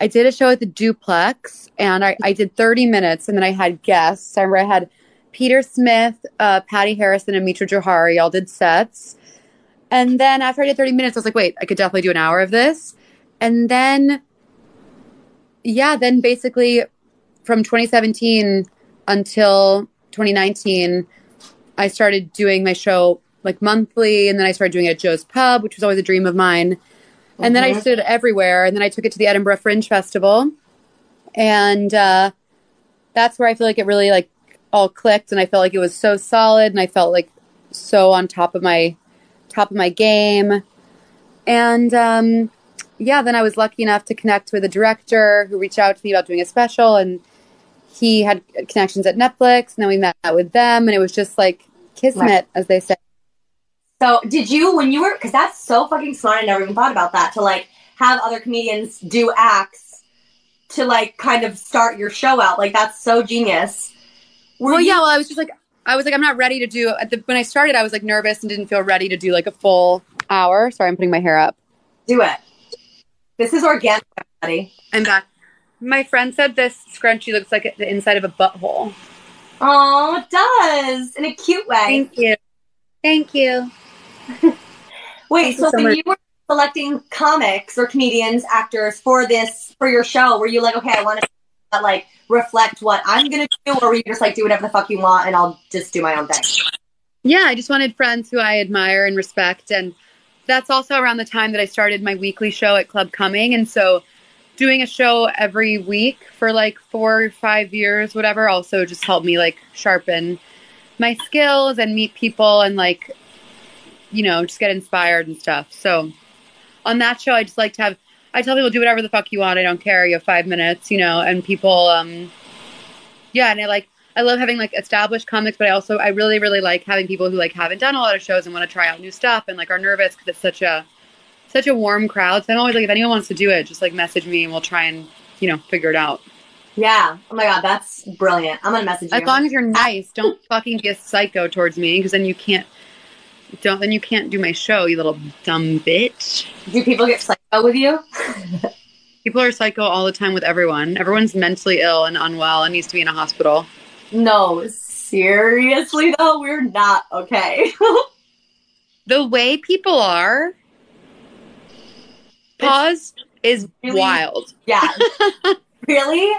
I did a show at the Duplex, and I, I did thirty minutes, and then I had guests. I remember I had Peter Smith, uh, Patty Harrison, and Mitra Johari all did sets. And then after I did thirty minutes, I was like, wait, I could definitely do an hour of this. And then, yeah, then basically from twenty seventeen until twenty nineteen, I started doing my show like monthly. And then I started doing it at Joe's Pub, which was always a dream of mine. Mm-hmm. And then I stood everywhere. And then I took it to the Edinburgh Fringe Festival. And uh, that's where I feel like it really like all clicked. And I felt like it was so solid. And I felt like so on top of my top of my game. And um, yeah, then I was lucky enough to connect with a director who reached out to me about doing a special, and he had connections at Netflix, and then we met with them, and it was just like kismet, right, as they say. So did you, when you were, because that's so fucking smart, I never even thought about that, to like have other comedians do acts to like kind of start your show out. Like, that's so genius. Were well, you- yeah, well, I was just like, I was like, I'm not ready to do, at the, when I started, I was like nervous and didn't feel ready to do like a full hour. Sorry, I'm putting my hair up. Do it. This is organic, everybody. I'm back. My friend said this scrunchie looks like the inside of a butthole. Oh, it does. In a cute way. Thank you. Thank you. Wait, so, so when you were selecting comics or comedians, actors for this, for your show, were you like, okay, I want to like reflect what I'm going to do, or were you just like, do whatever the fuck you want and I'll just do my own thing? Yeah, I just wanted friends who I admire and respect. And that's also around the time that I started my weekly show at Club Coming. And so doing a show every week for like four or five years, whatever, also just helped me like sharpen my skills and meet people and like, you know, just get inspired and stuff. So on that show, I just like to have, I tell people, do whatever the fuck you want. I don't care. You have five minutes, you know, and people, um, yeah. And I like, I love having like established comics, but I also, I really, really like having people who like haven't done a lot of shows and want to try out new stuff and like are nervous because it's such a, such a warm crowd. So I'm always like, if anyone wants to do it, just like message me and we'll try and, you know, figure it out. Yeah. Oh my God, that's brilliant. I'm going to message you. As long as you're nice, don't fucking be a psycho towards me, because then you can't, don't, then you can't do my show, you little dumb bitch. Do people get psycho with you? People are psycho all the time with everyone. Everyone's mentally ill and unwell and needs to be in a hospital. No, seriously though, we're not okay. The way people are, pause, it's is really wild. Yeah. Really?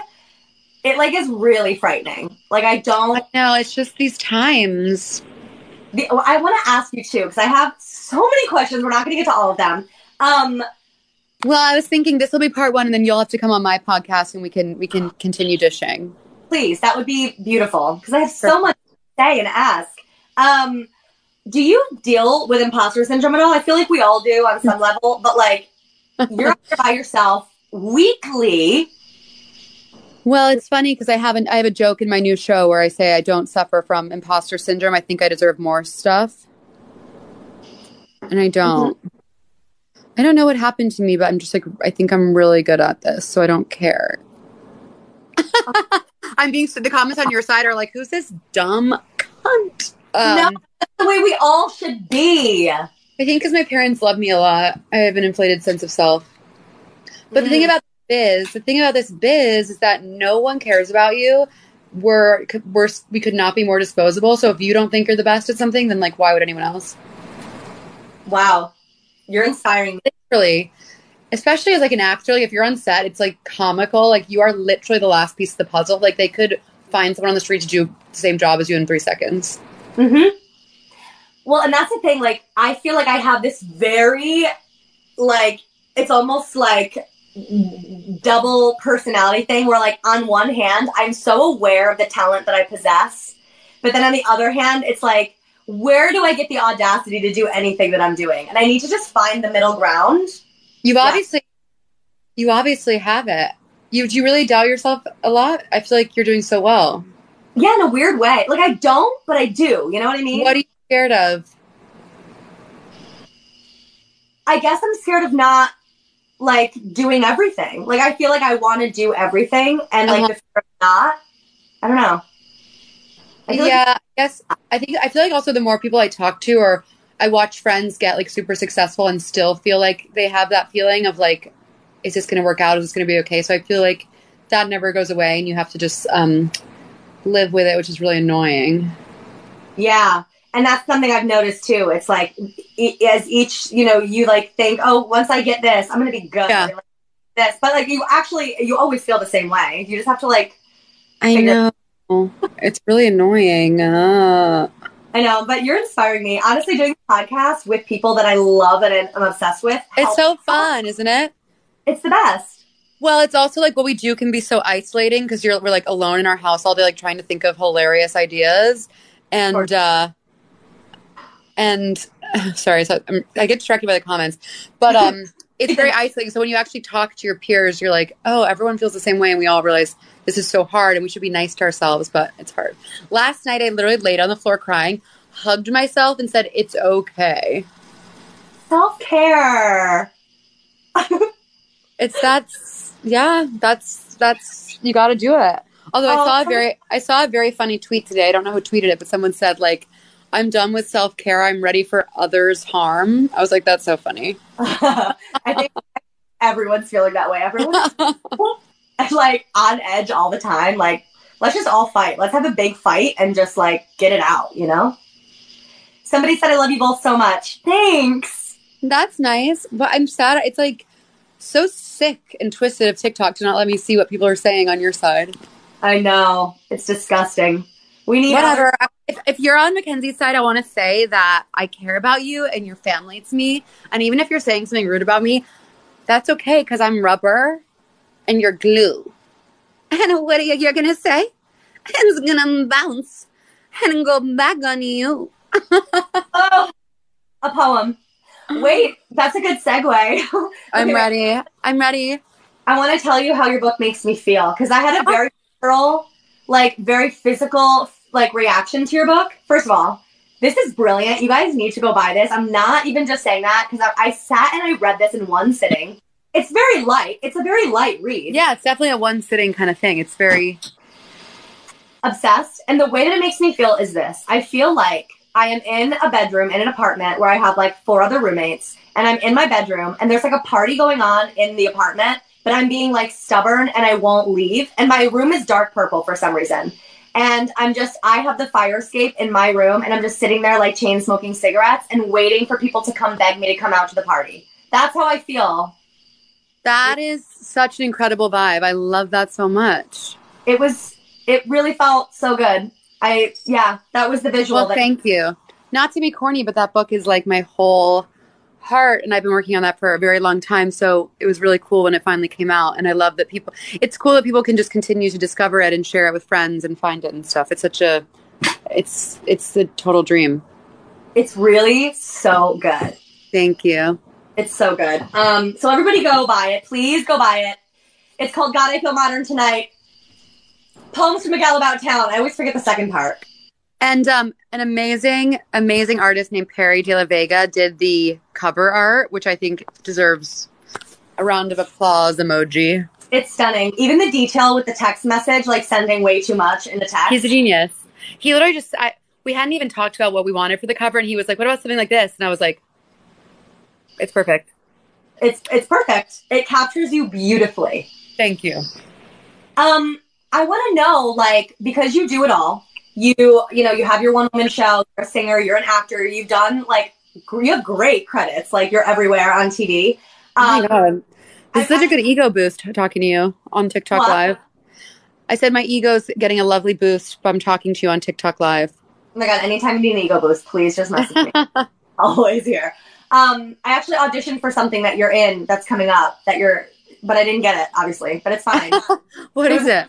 It like is really frightening. Like I don't know. It's just these times. The, I want to ask you too, because I have so many questions. We're not going to get to all of them. Um, well, I was thinking this will be part one, and then you'll have to come on my podcast, and we can we can continue dishing. Please, that would be beautiful, because I have so much to say and ask. Um, do you deal with imposter syndrome at all? I feel like we all do on some level, but like you're out there by yourself weekly. Well, it's funny because I haven't. I have a joke in my new show where I say I don't suffer from imposter syndrome. I think I deserve more stuff, and I don't. I don't know what happened to me, but I'm just like, I think I'm really good at this, so I don't care. I'm being. The comments on your side are like, "Who's this dumb cunt?" Um, no, that's the way we all should be. I think because my parents love me a lot, I have an inflated sense of self. But mm. the thing about Biz. The thing about this biz is that no one cares about you. We're, we're, we could not be more disposable. So if you don't think you're the best at something, then like, why would anyone else? Wow. You're inspiring. Literally. Especially as like an actor, like if you're on set, it's like comical. Like you are literally the last piece of the puzzle. Like they could find someone on the street to do the same job as you in three seconds. Mm-hmm. Well, and that's the thing. Like, I feel like I have this very, like, it's almost like double personality thing where like on one hand I'm so aware of the talent that I possess, but then on the other hand it's like, where do I get the audacity to do anything that I'm doing? And I need to just find the middle ground. You've yeah. obviously you obviously have it. You do you really doubt yourself a lot? I feel like you're doing so well. Yeah, in a weird way. Like I don't, but I do. You know what I mean? What are you scared of? I guess I'm scared of not like doing everything. Like I feel like I want to do everything, and like uh-huh. if I'm not, I don't know. I yeah, like- I guess I think I feel like also the more people I talk to, or I watch friends get like super successful and still feel like they have that feeling of like, is this going to work out? Is this going to be okay? So I feel like that never goes away, and you have to just um, live with it, which is really annoying. Yeah. And that's something I've noticed too. It's like, e- as each, you know, you like think, oh, once I get this, I'm going to be good. Yeah. Like, this, but like you actually, you always feel the same way. You just have to like, I know. It. It's really annoying. Uh... I know, but you're inspiring me. Honestly, doing a podcast with people that I love and I'm obsessed with. It's so fun, isn't it? It's the best. Well, it's also like what we do can be so isolating because you're we're like alone in our house all day, like trying to think of hilarious ideas. And, uh, And Sorry, so I'm, I get distracted by the comments, but um, it's very isolating. So when you actually talk to your peers, you're like, oh, everyone feels the same way. And we all realize this is so hard and we should be nice to ourselves, but it's hard. Last night, I literally laid on the floor crying, hugged myself and said, it's okay. Self-care. It's that's, yeah, that's, that's, you got to do it. Although oh, I saw a very, I saw a very funny tweet today. I don't know who tweeted it, but someone said like, I'm done with self-care. I'm ready for others' harm. I was like, that's so funny. I think everyone's feeling that way. Everyone's like on edge all the time. Like, let's just all fight. Let's have a big fight and just like get it out, you know? Somebody said, I love you both so much. Thanks. That's nice. But I'm sad. It's like so sick and twisted of TikTok to not let me see what people are saying on your side. I know. It's disgusting. We need whatever. Other- if, if you're on Mackenzie's side, I want to say that I care about you and your family to me. And even if you're saying something rude about me, that's okay because I'm rubber and you're glue. And what are you you're gonna say? And it's gonna bounce and go back on you. Oh, a poem. Wait, that's a good segue. Okay. I'm ready. I'm ready. I want to tell you how your book makes me feel because I had a very girl, like very physical. Like reaction to your book. First of all, this is brilliant. You guys need to go buy this. I'm not even just saying that because I, I sat and I read this in one sitting. It's very light. It's a very light read. Yeah, it's definitely a one sitting kind of thing. It's very obsessed. And the way that it makes me feel is this. I feel like I am in a bedroom in an apartment where I have like four other roommates and I'm in my bedroom and there's like a party going on in the apartment, but I'm being like stubborn and I won't leave. And my room is dark purple for some reason. And I'm just, I have the fire escape in my room and I'm just sitting there like chain smoking cigarettes and waiting for people to come beg me to come out to the party. That's how I feel. That is such an incredible vibe. I love that so much. It was, it really felt so good. I, yeah, that was the visual. Well, that- thank you. Not to be corny, but that book is like my whole heart and I've been working on that for a very long time. So it was really cool when it finally came out. And I love that people, it's cool that people can just continue to discover it and share it with friends and find it and stuff. It's such a, it's, it's the total dream. It's really so good. Thank you. It's so good. Um, so everybody go buy it. Please go buy it. It's called God I Feel Modern Tonight. Poems from a Gal About Town. I always forget the second part. And um, an amazing, amazing artist named Perry de la Vega did the cover art, which I think deserves a round of applause emoji. It's stunning. Even the detail with the text message, like sending way too much in the text. He's a genius. He literally just, I, we hadn't even talked about what we wanted for the cover. And he was like, what about something like this? And I was like, it's perfect. It's it's perfect. It captures you beautifully. Thank you. Um, I want to know, like, because you do it all. You, you know, you have your one-woman show, you're a singer, you're an actor, you've done, like, you have great credits. Like, you're everywhere on T V. Um, oh, my God. It's such a good ego boost talking to you on TikTok what? Live. I said my ego's getting a lovely boost from talking to you on TikTok Live. Oh, my God. Anytime you need an ego boost, please just message me. Always here. Um, I actually auditioned for something that you're in that's coming up, that you're, but I didn't get it, obviously. But it's fine. What is it?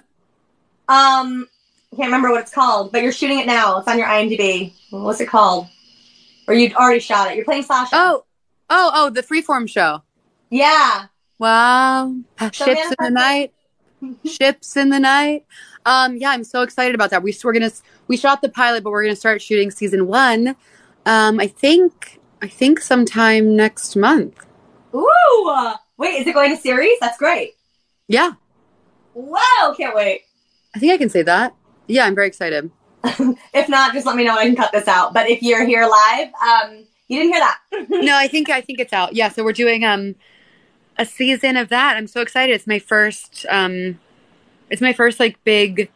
Um... I can't remember what it's called, but you're shooting it now. It's on your I M D B. What's it called? Or you already shot it. You're playing Sasha. Oh, oh, oh, the Freeform show. Yeah. Wow. So Ships in the night. Ships in the night. Um, yeah, I'm so excited about that. We we're gonna we shot the pilot, but we're gonna start shooting season one. Um, I think I think sometime next month. Ooh. Wait, is it going to series? That's great. Yeah. Wow! Can't wait. I think I can say that. Yeah, I'm very excited. If not, just let me know and I can cut this out. But if you're here live, um, you didn't hear that. No, I think I think it's out. Yeah, so we're doing um, a season of that. I'm so excited. It's my first. Um, it's my first like big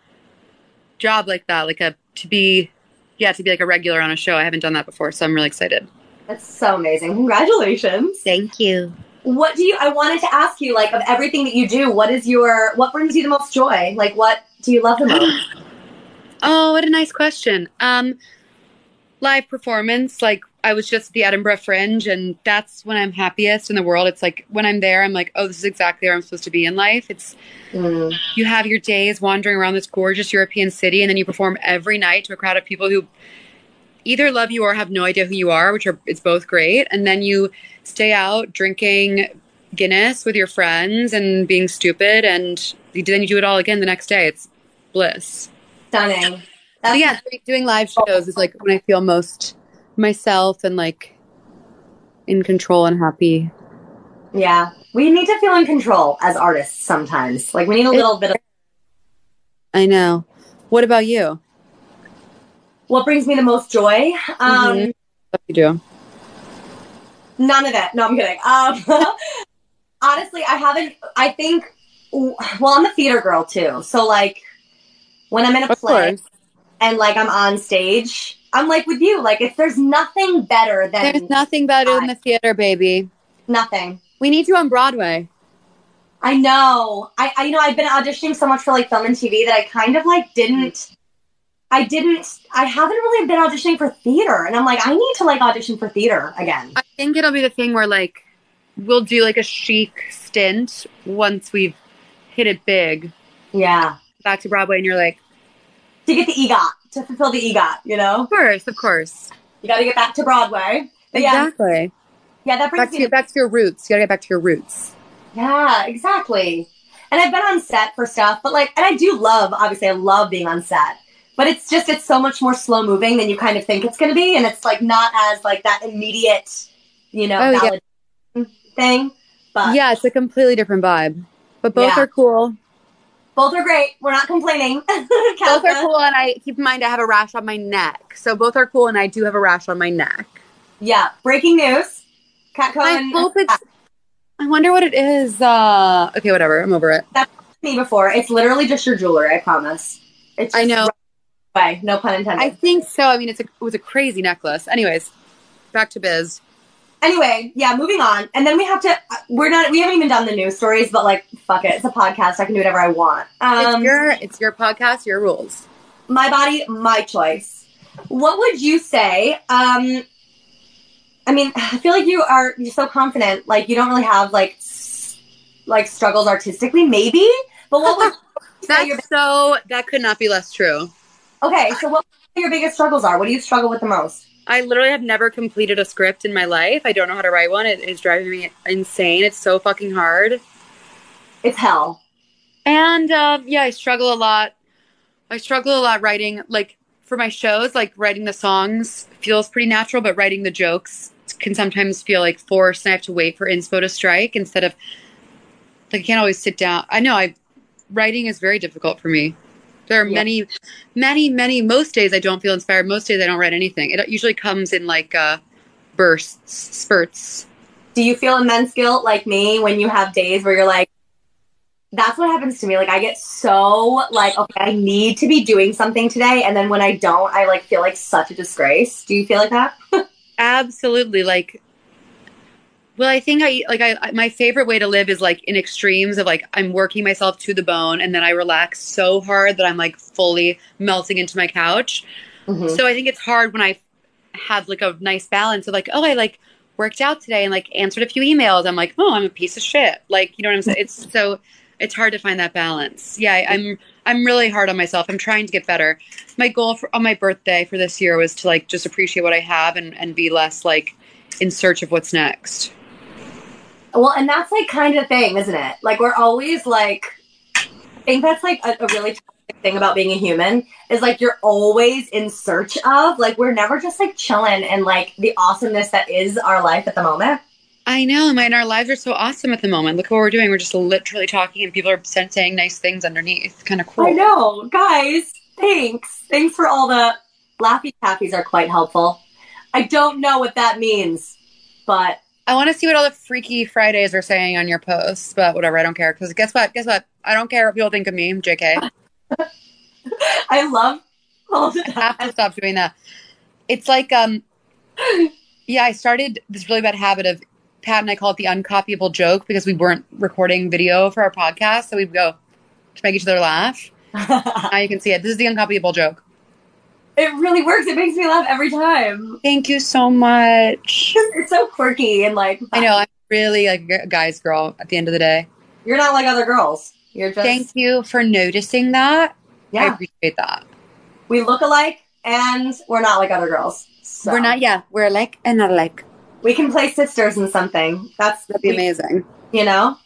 job like that, like a to be, yeah, to be like a regular on a show. I haven't done that before, so I'm really excited. That's so amazing! Congratulations. Thank you. What do you? I wanted to ask you, like, of everything that you do, what is your what brings you the most joy? Like, what do you love the most? Oh, what a nice question. Um, live performance. Like I was just at the Edinburgh Fringe and that's when I'm happiest in the world. It's like when I'm there, I'm like, oh, this is exactly where I'm supposed to be in life. It's mm. You have your days wandering around this gorgeous European city and then you perform every night to a crowd of people who either love you or have no idea who you are, which are it's both great. And then you stay out drinking Guinness with your friends and being stupid, and then you do it all again the next day. It's bliss. Stunning. So yeah, doing live shows is like when I feel most myself and like in control and happy. Yeah, we need to feel in control as artists sometimes. Like we need a little it's, bit of. I know. What about you? What brings me the most joy? Um, mm-hmm. What do you do? None of it. No, I'm kidding. Um, honestly, I haven't. I think. Well, I'm a theater girl too, so like when I'm in a play and like I'm on stage, I'm like with you. Like if there's nothing better than there's nothing better I, than the theater, baby. Nothing. We need you on Broadway. I know. I, I you know I've been auditioning so much for like film and T V that I kind of like didn't. I didn't, I haven't really been auditioning for theater. And I'm like, I need to like audition for theater again. I think it'll be the thing where like, we'll do like a chic stint once we've hit it big. Yeah. Back to Broadway and you're like. To get the EGOT, to fulfill the EGOT, you know? Of course, of course. You got to get back to Broadway. But exactly. Yeah, yeah, that brings back to, me to- back to your roots. You got to get back to your roots. Yeah, exactly. And I've been on set for stuff, but like, and I do love, obviously I love being on set. But it's just, it's so much more slow moving than you kind of think it's going to be. And it's like not as like that immediate, you know, oh, validation yeah. thing. But yeah, it's a completely different vibe. But both yeah. are cool. Both are great. We're not complaining. Both are cool. And I keep in mind I have a rash on my neck. So both are cool. And I do have a rash on my neck. Yeah. Breaking news. Kat Cohen. I hope it's, I wonder what it is. Uh, okay, whatever. I'm over it. That's me before. It's literally just your jewelry. I promise. It's just I know. Way. No pun intended. I think so. I mean, it's a, it was a crazy necklace. Anyways, back to biz. Anyway, yeah, moving on. And then we have to, we're not, we haven't even done the news stories, but like, fuck it. It's a podcast. I can do whatever I want. Um, it's your, it's your podcast, your rules. My body, my choice. What would you say? Um, I mean, I feel like you are, you're so confident. Like you don't really have like, like struggles artistically maybe, but what would you say your- so, that could not be less true. Okay, so what your biggest struggles are? What do you struggle with the most? I literally have never completed a script in my life. I don't know how to write one. It is driving me insane. It's so fucking hard. It's hell. And uh, yeah, I struggle a lot. I struggle a lot writing, like for my shows, like writing the songs feels pretty natural, but writing the jokes can sometimes feel like forced and I have to wait for inspo to strike instead of, like I can't always sit down. I know I writing is very difficult for me. There are yeah. many, many, many, most days I don't feel inspired. Most days I don't write anything. It usually comes in like uh, bursts, spurts. Do you feel immense guilt like me when you have days where you're like, that's what happens to me. Like I get so like, okay, I need to be doing something today. And then when I don't, I like feel like such a disgrace. Do you feel like that? Absolutely. Like, well, I think I like I my favorite way to live is like in extremes of like I'm working myself to the bone and then I relax so hard that I'm like fully melting into my couch. Mm-hmm. So I think it's hard when I have like a nice balance of like, oh, I like worked out today and like answered a few emails. I'm like, oh, I'm a piece of shit. Like, you know what I'm saying? It's so it's hard to find that balance. Yeah, I, I'm I'm really hard on myself. I'm trying to get better. My goal for, on my birthday for this year was to like just appreciate what I have and, and be less like in search of what's next. Well, and that's like kind of the thing, isn't it? Like we're always like, I think that's like a, a really toxic thing about being a human is like, you're always in search of like, we're never just like chilling and like the awesomeness that is our life at the moment. I know, man. Our lives are so awesome at the moment. Look at what we're doing. We're just literally talking and people are saying nice things underneath. It's kind of cool. I know, guys. Thanks. Thanks for all the Laffy Taffies are quite helpful. I don't know what that means, but I want to see what all the Freaky Fridays are saying on your posts, but whatever, I don't care. Because guess what? Guess what? I don't care what people think of me. I'm J K. I love all the time. I have to stop doing that. It's like, um, yeah, I started this really bad habit of, Pat and I call it the uncopyable joke because we weren't recording video for our podcast. So we'd go to make each other laugh. Now you can see it. This is the uncopyable joke. It really works. It makes me laugh every time. Thank you so much. It's so quirky and like... Fun. I know. I'm really like a guy's girl at the end of the day. You're not like other girls. You're just... Thank you for noticing that. Yeah. I appreciate that. We look alike. And we're not like other girls. So. We're not, yeah. We're alike and not alike. We can play sisters in something. That's That'd be we, amazing. You know?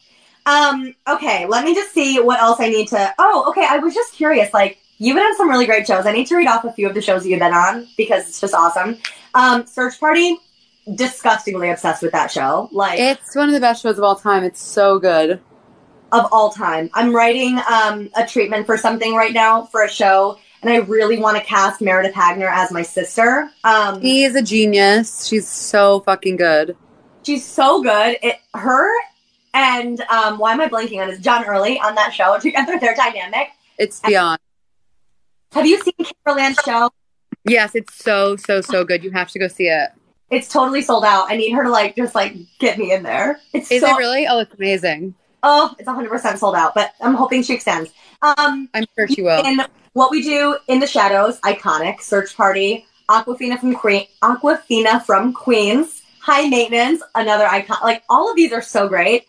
Um, okay, let me just see what else I need to... Oh, okay, I was just curious. Like, you've been on some really great shows. I need to read off a few of the shows that you've been on because it's just awesome. Um, Search Party, disgustingly obsessed with that show. Like, it's one of the best shows of all time. It's so good. Of all time. I'm writing um, a treatment for something right now for a show, and I really want to cast Meredith Hagner as my sister. Um, she is a genius. She's so fucking good. She's so good. It, her and, um, why am I blanking on this? John Early on that show together. They're dynamic. It's beyond. And have you seen Kate Berland's show? Yes, it's so, so, so good. You have to go see it. It's totally sold out. I need her to, like, just, like, get me in there. It's is so- it really? Oh, it's amazing. Oh, it's one hundred percent sold out, but I'm hoping she extends. Um, I'm sure she will. In What We Do in the Shadows, iconic. Search Party, Awkwafina from, que- Awkwafina from Queens, High Maintenance, another icon. Like, all of these are so great.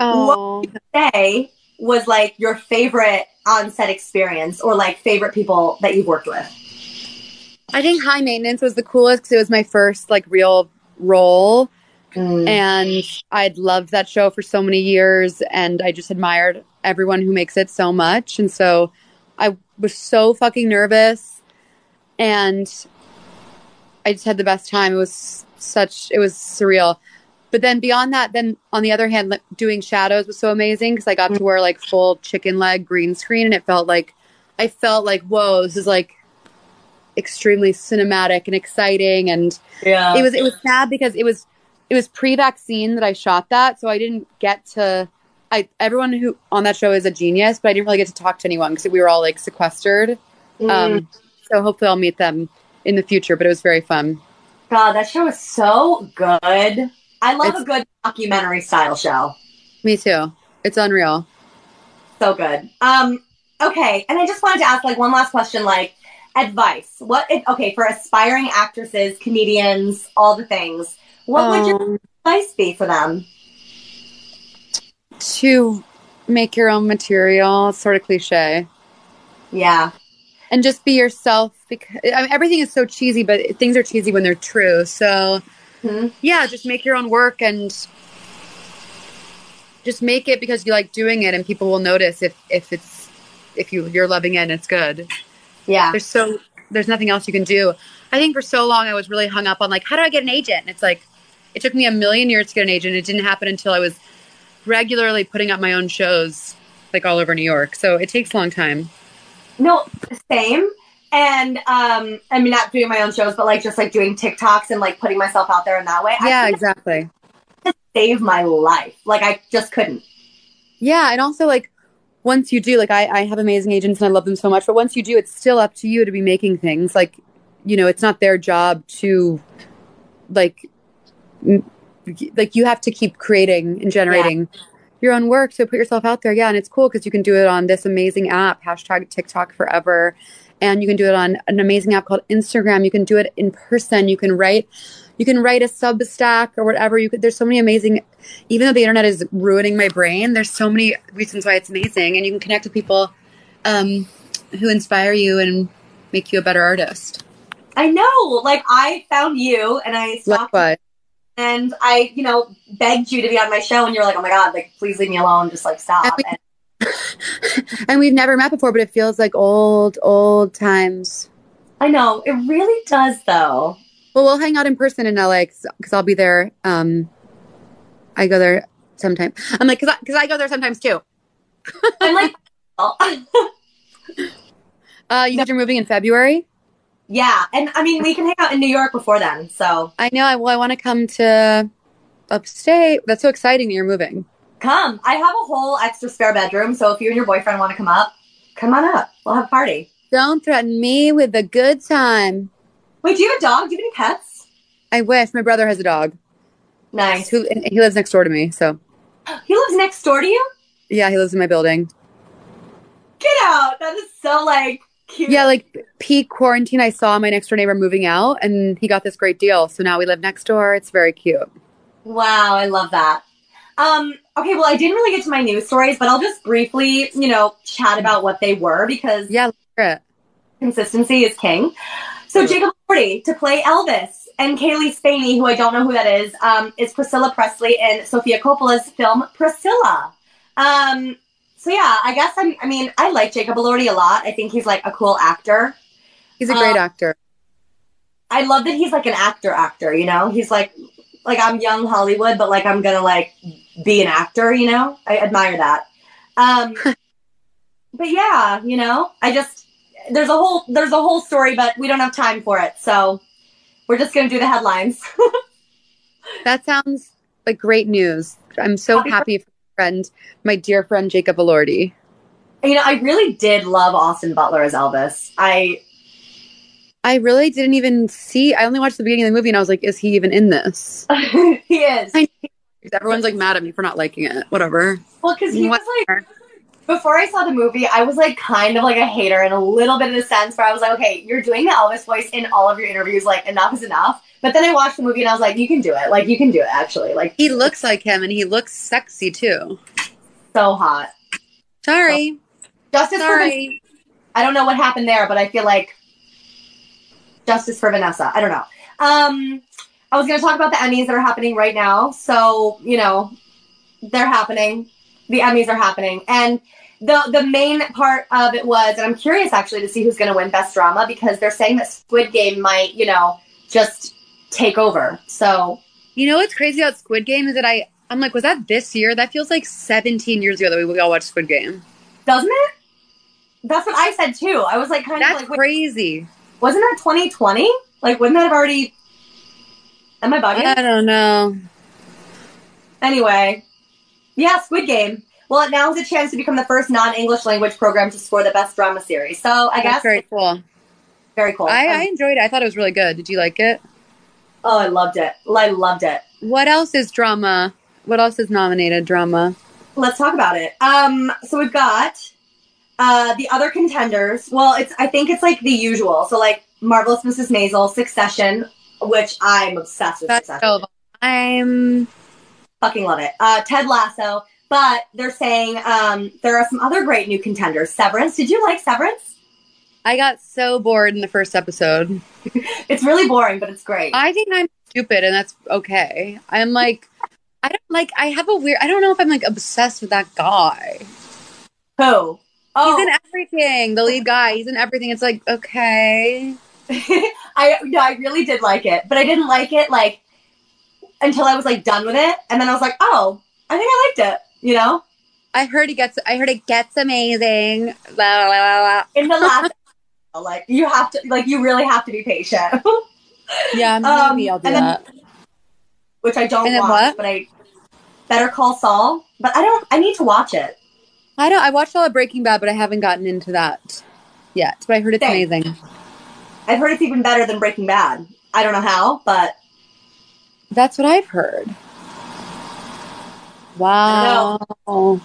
Oh. What would you say was, like, your favorite on-set experience or, like, favorite people that you've worked with? I think High Maintenance was the coolest because it was my first, like, real role. Mm. And I'd loved that show for so many years, and I just admired everyone who makes it so much. And so I was so fucking nervous, and I just had the best time. It was such, it was surreal. But then beyond that, then on the other hand, like, doing Shadows was so amazing because I got to wear, like, full chicken leg green screen, and it felt like, I felt like, whoa, this is, like, extremely cinematic and exciting. And yeah. it was, it was sad because it was, It was pre-vaccine that I shot that, so I didn't get to... I Everyone who on that show is a genius, but I didn't really get to talk to anyone because we were all, like, sequestered. Mm. Um, so hopefully I'll meet them in the future, but it was very fun. God, that show is so good. I love it's, a good documentary-style show. Me too. It's unreal. So good. Um, okay, and I just wanted to ask, like, one last question, like, advice. What? If, okay, for aspiring actresses, comedians, all the things... What would your um, advice be for them? To make your own material. It's sort of cliche. Yeah. And just be yourself. Because I mean, everything is so cheesy, but things are cheesy when they're true. So, mm-hmm. yeah, just make your own work and just make it because you like doing it, and people will notice if, if it's if you, you're loving it and it's good. Yeah. There's so there's nothing else you can do. I think for so long I was really hung up on, like, how do I get an agent? And it's like, it took me a million years to get an agent. It didn't happen until I was regularly putting up my own shows, like, all over New York. So it takes a long time. No, same. And, um, I mean, not doing my own shows, but, like, just, like, doing TikToks and, like, putting myself out there in that way. Yeah, I exactly. Just save my life. Like, I just couldn't. Yeah, and also, like, once you do, like, I, I have amazing agents and I love them so much. But once you do, it's still up to you to be making things, like... You know, it's not their job to, like, m- like you have to keep creating and generating yeah. your own work. So put yourself out there. Yeah. And it's cool because you can do it on this amazing app, hashtag TikTok forever. And you can do it on an amazing app called Instagram. You can do it in person. You can write, you can write a Substack or whatever. You could, there's so many amazing, even though the internet is ruining my brain, there's so many reasons why it's amazing. And you can connect with people um, who inspire you and make you a better artist. I know, like, I found you and I stalked you and I, you know, begged you to be on my show, and you were like, oh my God, like, please leave me alone. Just, like, stop. And, we, and we've never met before, but it feels like old, old times. I know. It really does though. Well, we'll hang out in person in L A because I'll be there. Um, I go there sometimes. I'm like, because I, cause I go there sometimes too. I'm like, oh. uh, you said you're moving in February? Yeah, and I mean, we can hang out in New York before then, so. I know, I, well, I want to come to upstate. That's so exciting that you're moving. Come. I have a whole extra spare bedroom, so if you and your boyfriend want to come up, come on up. We'll have a party. Don't threaten me with a good time. Wait, do you have a dog? Do you have any pets? I wish. My brother has a dog. Nice. Who, and he lives next door to me, so. He lives next door to you? Yeah, he lives in my building. Get out. That is so, like... Cute. Yeah, like peak quarantine, I saw my next door neighbor moving out, and he got this great deal. So now we live next door. It's very cute. Wow, I love that. Um, okay, well, I didn't really get to my news stories, but I'll just briefly, you know, chat about what they were because yeah, consistency is king. So Jacob Elordi to play Elvis, and Kaylee Spaney, who I don't know who that is, um, is Priscilla Presley in Sofia Coppola's film Priscilla. Um, so yeah, I guess I'm, I mean, I like Jacob Elordi a lot. I think he's like a cool actor. He's a great um, actor. I love that he's like an actor actor, you know? He's like, like I'm young Hollywood, but like I'm gonna like be an actor, you know? I admire that. Um, but yeah, you know, I just, there's a whole, there's a whole story, but we don't have time for it. So we're just going to do the headlines. That sounds like great news. I'm so happy, happy for my friend, my dear friend, Jacob Elordi. You know, I really did love Austin Butler as Elvis. I, I really didn't even see, I only watched the beginning of the movie and I was like, is he even in this? He is. I, everyone's like mad at me for not liking it. Whatever. Well, cause he Whatever. was like, before I saw the movie, I was like kind of like a hater in a little bit of a sense where I was like, okay, you're doing the Elvis voice in all of your interviews. Like, enough is enough. But then I watched the movie and I was like, you can do it. Like, you can do it, actually. Like, he looks like him and he looks sexy, too. So hot. Sorry. So, justice Sorry. for Vanessa. I don't know what happened there, but I feel like justice for Vanessa. I don't know. Um, I was going to talk about the Emmys that are happening right now. So, you know, they're happening. The Emmys are happening. And the the main part of it was, and I'm curious actually to see who's going to win Best Drama, because they're saying that Squid Game might, you know, just take over. So, you know what's crazy about Squid Game is that I, I'm like, was that this year? That feels like seventeen years ago that we, we all watched Squid Game. Doesn't it? That's what I said too. I was like, kind That's of like. That's crazy. Wasn't that twenty twenty? Like, wouldn't that have already, am I bugging? I don't know. Anyway. Yeah, Squid Game. Well, it now has a chance to become the first non-English language program to score the Best Drama Series. So I That's guess very cool. Very cool. I, um, I enjoyed it. I thought it was really good. Did you like it? Oh, I loved it. I loved it. What else is drama? What else is nominated drama? Let's talk about it. Um, so we've got uh, the other contenders. Well, it's I think it's like the usual. So like Marvelous Missus Maisel, Succession, which I'm obsessed with. That's Succession. So I'm. Fucking love it. Uh, Ted Lasso. But they're saying um, there are some other great new contenders. Severance. Did you like Severance? I got so bored in the first episode. It's really boring, but it's great. I think I'm stupid, and that's okay. I'm like, I don't like, I have a weird, I don't know if I'm like obsessed with that guy. Who? Oh. He's in everything. The lead guy. He's in everything. It's like, okay. I, no, I really did like it. But I didn't like it, like, until I was like done with it, and then I was like, "Oh, I think I liked it." You know, I heard it gets. I heard it gets amazing. Blah, blah, blah, blah. In the last, like you have to, like you really have to be patient. Yeah, maybe um, I'll do and that. Then, which I don't watch, what? but I Better Call Saul. But I don't. I need to watch it. I don't. I watched all of Breaking Bad, but I haven't gotten into that yet. But I heard it's Same. amazing. I've heard it's even better than Breaking Bad. I don't know how, but. That's what I've heard. Wow. We'll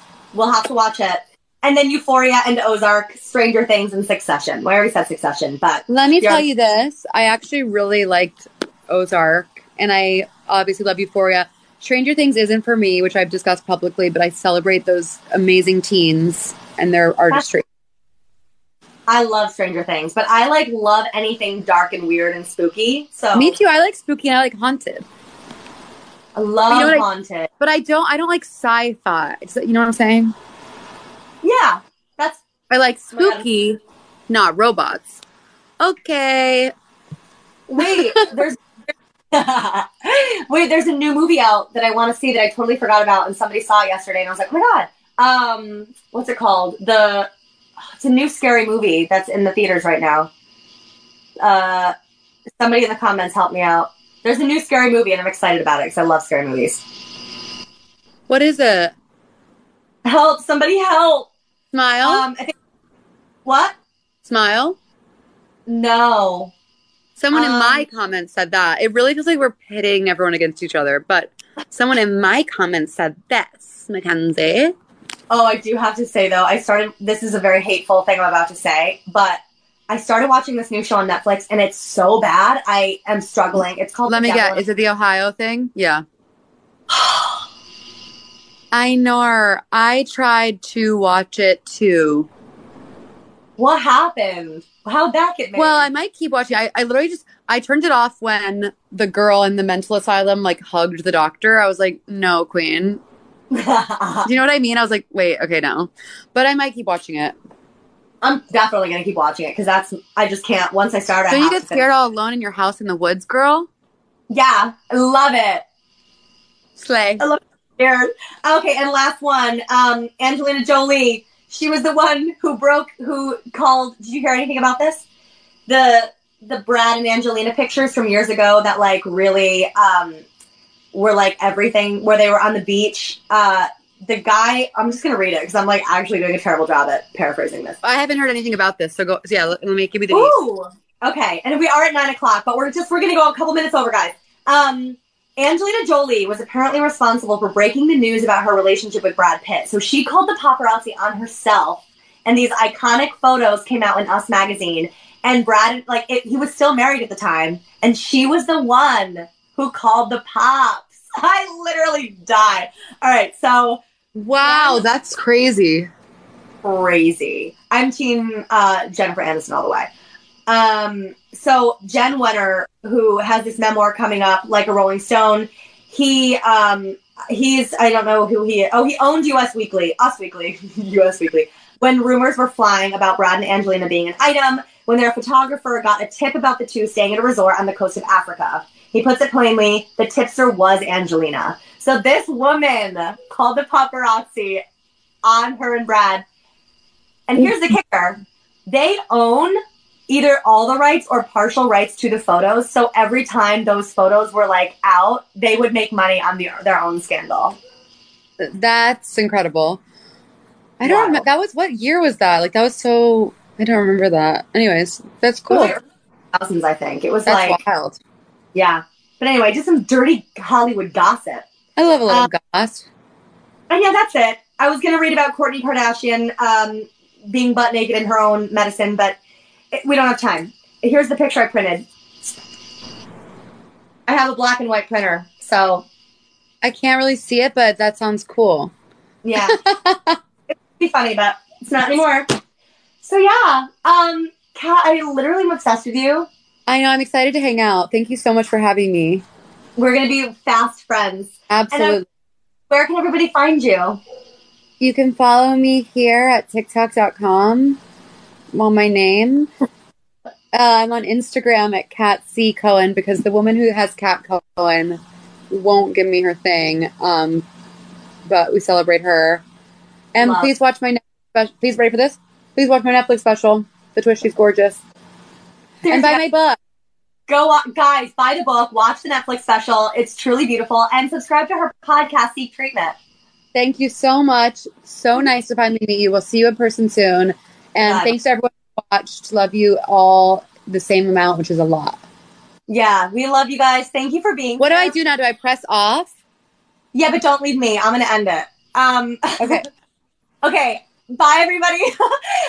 have to watch it. And then Euphoria and Ozark, Stranger Things, and Succession. Well, I already said Succession, but... Let me tell you this. I actually really liked Ozark, and I obviously love Euphoria. Stranger Things isn't for me, which I've discussed publicly, but I celebrate those amazing teens and their artistry. I love Stranger Things, but I, like, love anything dark and weird and spooky, so... Me too. I like spooky, and I like haunted. I love you know haunted. I, but I don't I don't like sci-fi. You know what I'm saying? Yeah. That's I like spooky, not robots. Okay. Wait, there's Wait, there's a new movie out that I want to see that I totally forgot about and somebody saw it yesterday and I was like, "Oh my god." Um, what's it called? The It's a new scary movie that's in the theaters right now. Uh, somebody in the comments help me out. There's a new scary movie, and I'm excited about it because I love scary movies. What is it? Help. Somebody help. Smile? Um, I think, what? Smile? No. Someone um, in my comments said that. It really feels like we're pitting everyone against each other, but someone in my comments said this, Mackenzie. Oh, I do have to say, though, I started, this is a very hateful thing I'm about to say, but... I started watching this new show on Netflix, and it's so bad. I am struggling. It's called... Let me guess. Is it the Ohio thing? Yeah. I know. I tried to watch it, too. What happened? how back it made. Well, I might keep watching. I, I literally just, I turned it off when the girl in the mental asylum, like, hugged the doctor. I was like, no, queen. Do you know what I mean? I was like, wait, okay, no. But I might keep watching it. I'm definitely going to keep watching it because that's, I just can't. Once I start, I So you get scared all alone in your house in the woods, girl? Yeah. I love it. Slay. I love it. Scared. Okay, and last one. Um, Angelina Jolie. She was the one who broke, who called, did you hear anything about this? The the Brad and Angelina pictures from years ago that, like, really um, were, like, everything, where they were on the beach. Uh, the guy, I'm just going to read it because I'm, like, actually doing a terrible job at paraphrasing this. I haven't heard anything about this, so go, so yeah, let me give you the Ooh, news. Okay, and we are at nine o'clock, but we're just, we're going to go a couple minutes over, guys. Um... Angelina Jolie was apparently responsible for breaking the news about her relationship with Brad Pitt. So she called the paparazzi on herself, and these iconic photos came out in Us magazine. And Brad, like, it, he was still married at the time, and she was the one who called the pops. I literally died. All right, so wow, that's crazy, crazy. I'm team uh, Jennifer Aniston all the way. Um, so Jen Wenner, who has this memoir coming up, Like a Rolling Stone, he, um, he's, I don't know who he is. Oh, he owned U S Weekly, Us Weekly, U S Weekly, when rumors were flying about Brad and Angelina being an item, when their photographer got a tip about the two staying at a resort on the coast of Africa. He puts it plainly, the tipster was Angelina. So this woman called the paparazzi on her and Brad. And here's the kicker. They own either all the rights or partial rights to the photos. So every time those photos were, like, out, they would make money on the, their own scandal. That's incredible. I wow. don't remember. That was, what year was that? Like, that was so, I don't remember that. Anyways, that's cool. Like thousands, I think. It was that's like. wild. Yeah. But anyway, just some dirty Hollywood gossip. I love a little um, gossip. And yeah, that's it. I was going to read about Kourtney Kardashian um, being butt naked in her own medicine, but we don't have time. Here's the picture I printed. I have a black and white printer, so I can't really see it, but that sounds cool. Yeah. It'd be funny, but it's not anymore. So yeah. Um, Kat, I literally am obsessed with you. I know. I'm excited to hang out. Thank you so much for having me. We're going to be fast friends. Absolutely. And, um, where can everybody find you? You can follow me here at TikTok dot com. Well, my name. Uh, I'm on Instagram at Kat C. Cohen because the woman who has Kat Cohen won't give me her thing. Um, but we celebrate her. And Love. please watch my Netflix special. Please, ready for this? Please watch my Netflix special, The Twist, She's Gorgeous. Seriously, and buy my book. Go on, guys, buy the book, watch the Netflix special. It's truly beautiful. And subscribe to her podcast, Seek Treatment. Thank you so much. So nice to finally meet you. We'll see you in person soon. And God. Thanks to everyone who watched. Love you all the same amount, which is a lot. Yeah, we love you guys. Thank you for being What here. do I do now? Do I press off? Yeah, but don't leave me. I'm going to end it. Um, okay. Okay. Bye, everybody.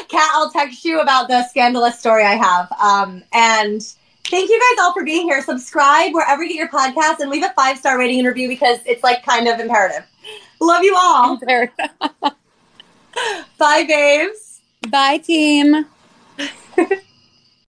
Kat, I'll text you about the scandalous story I have. Um, and thank you guys all for being here. Subscribe wherever you get your podcast and leave a five-star rating and review because it's, like, kind of imperative. Love you all. Bye, babes. Bye, team.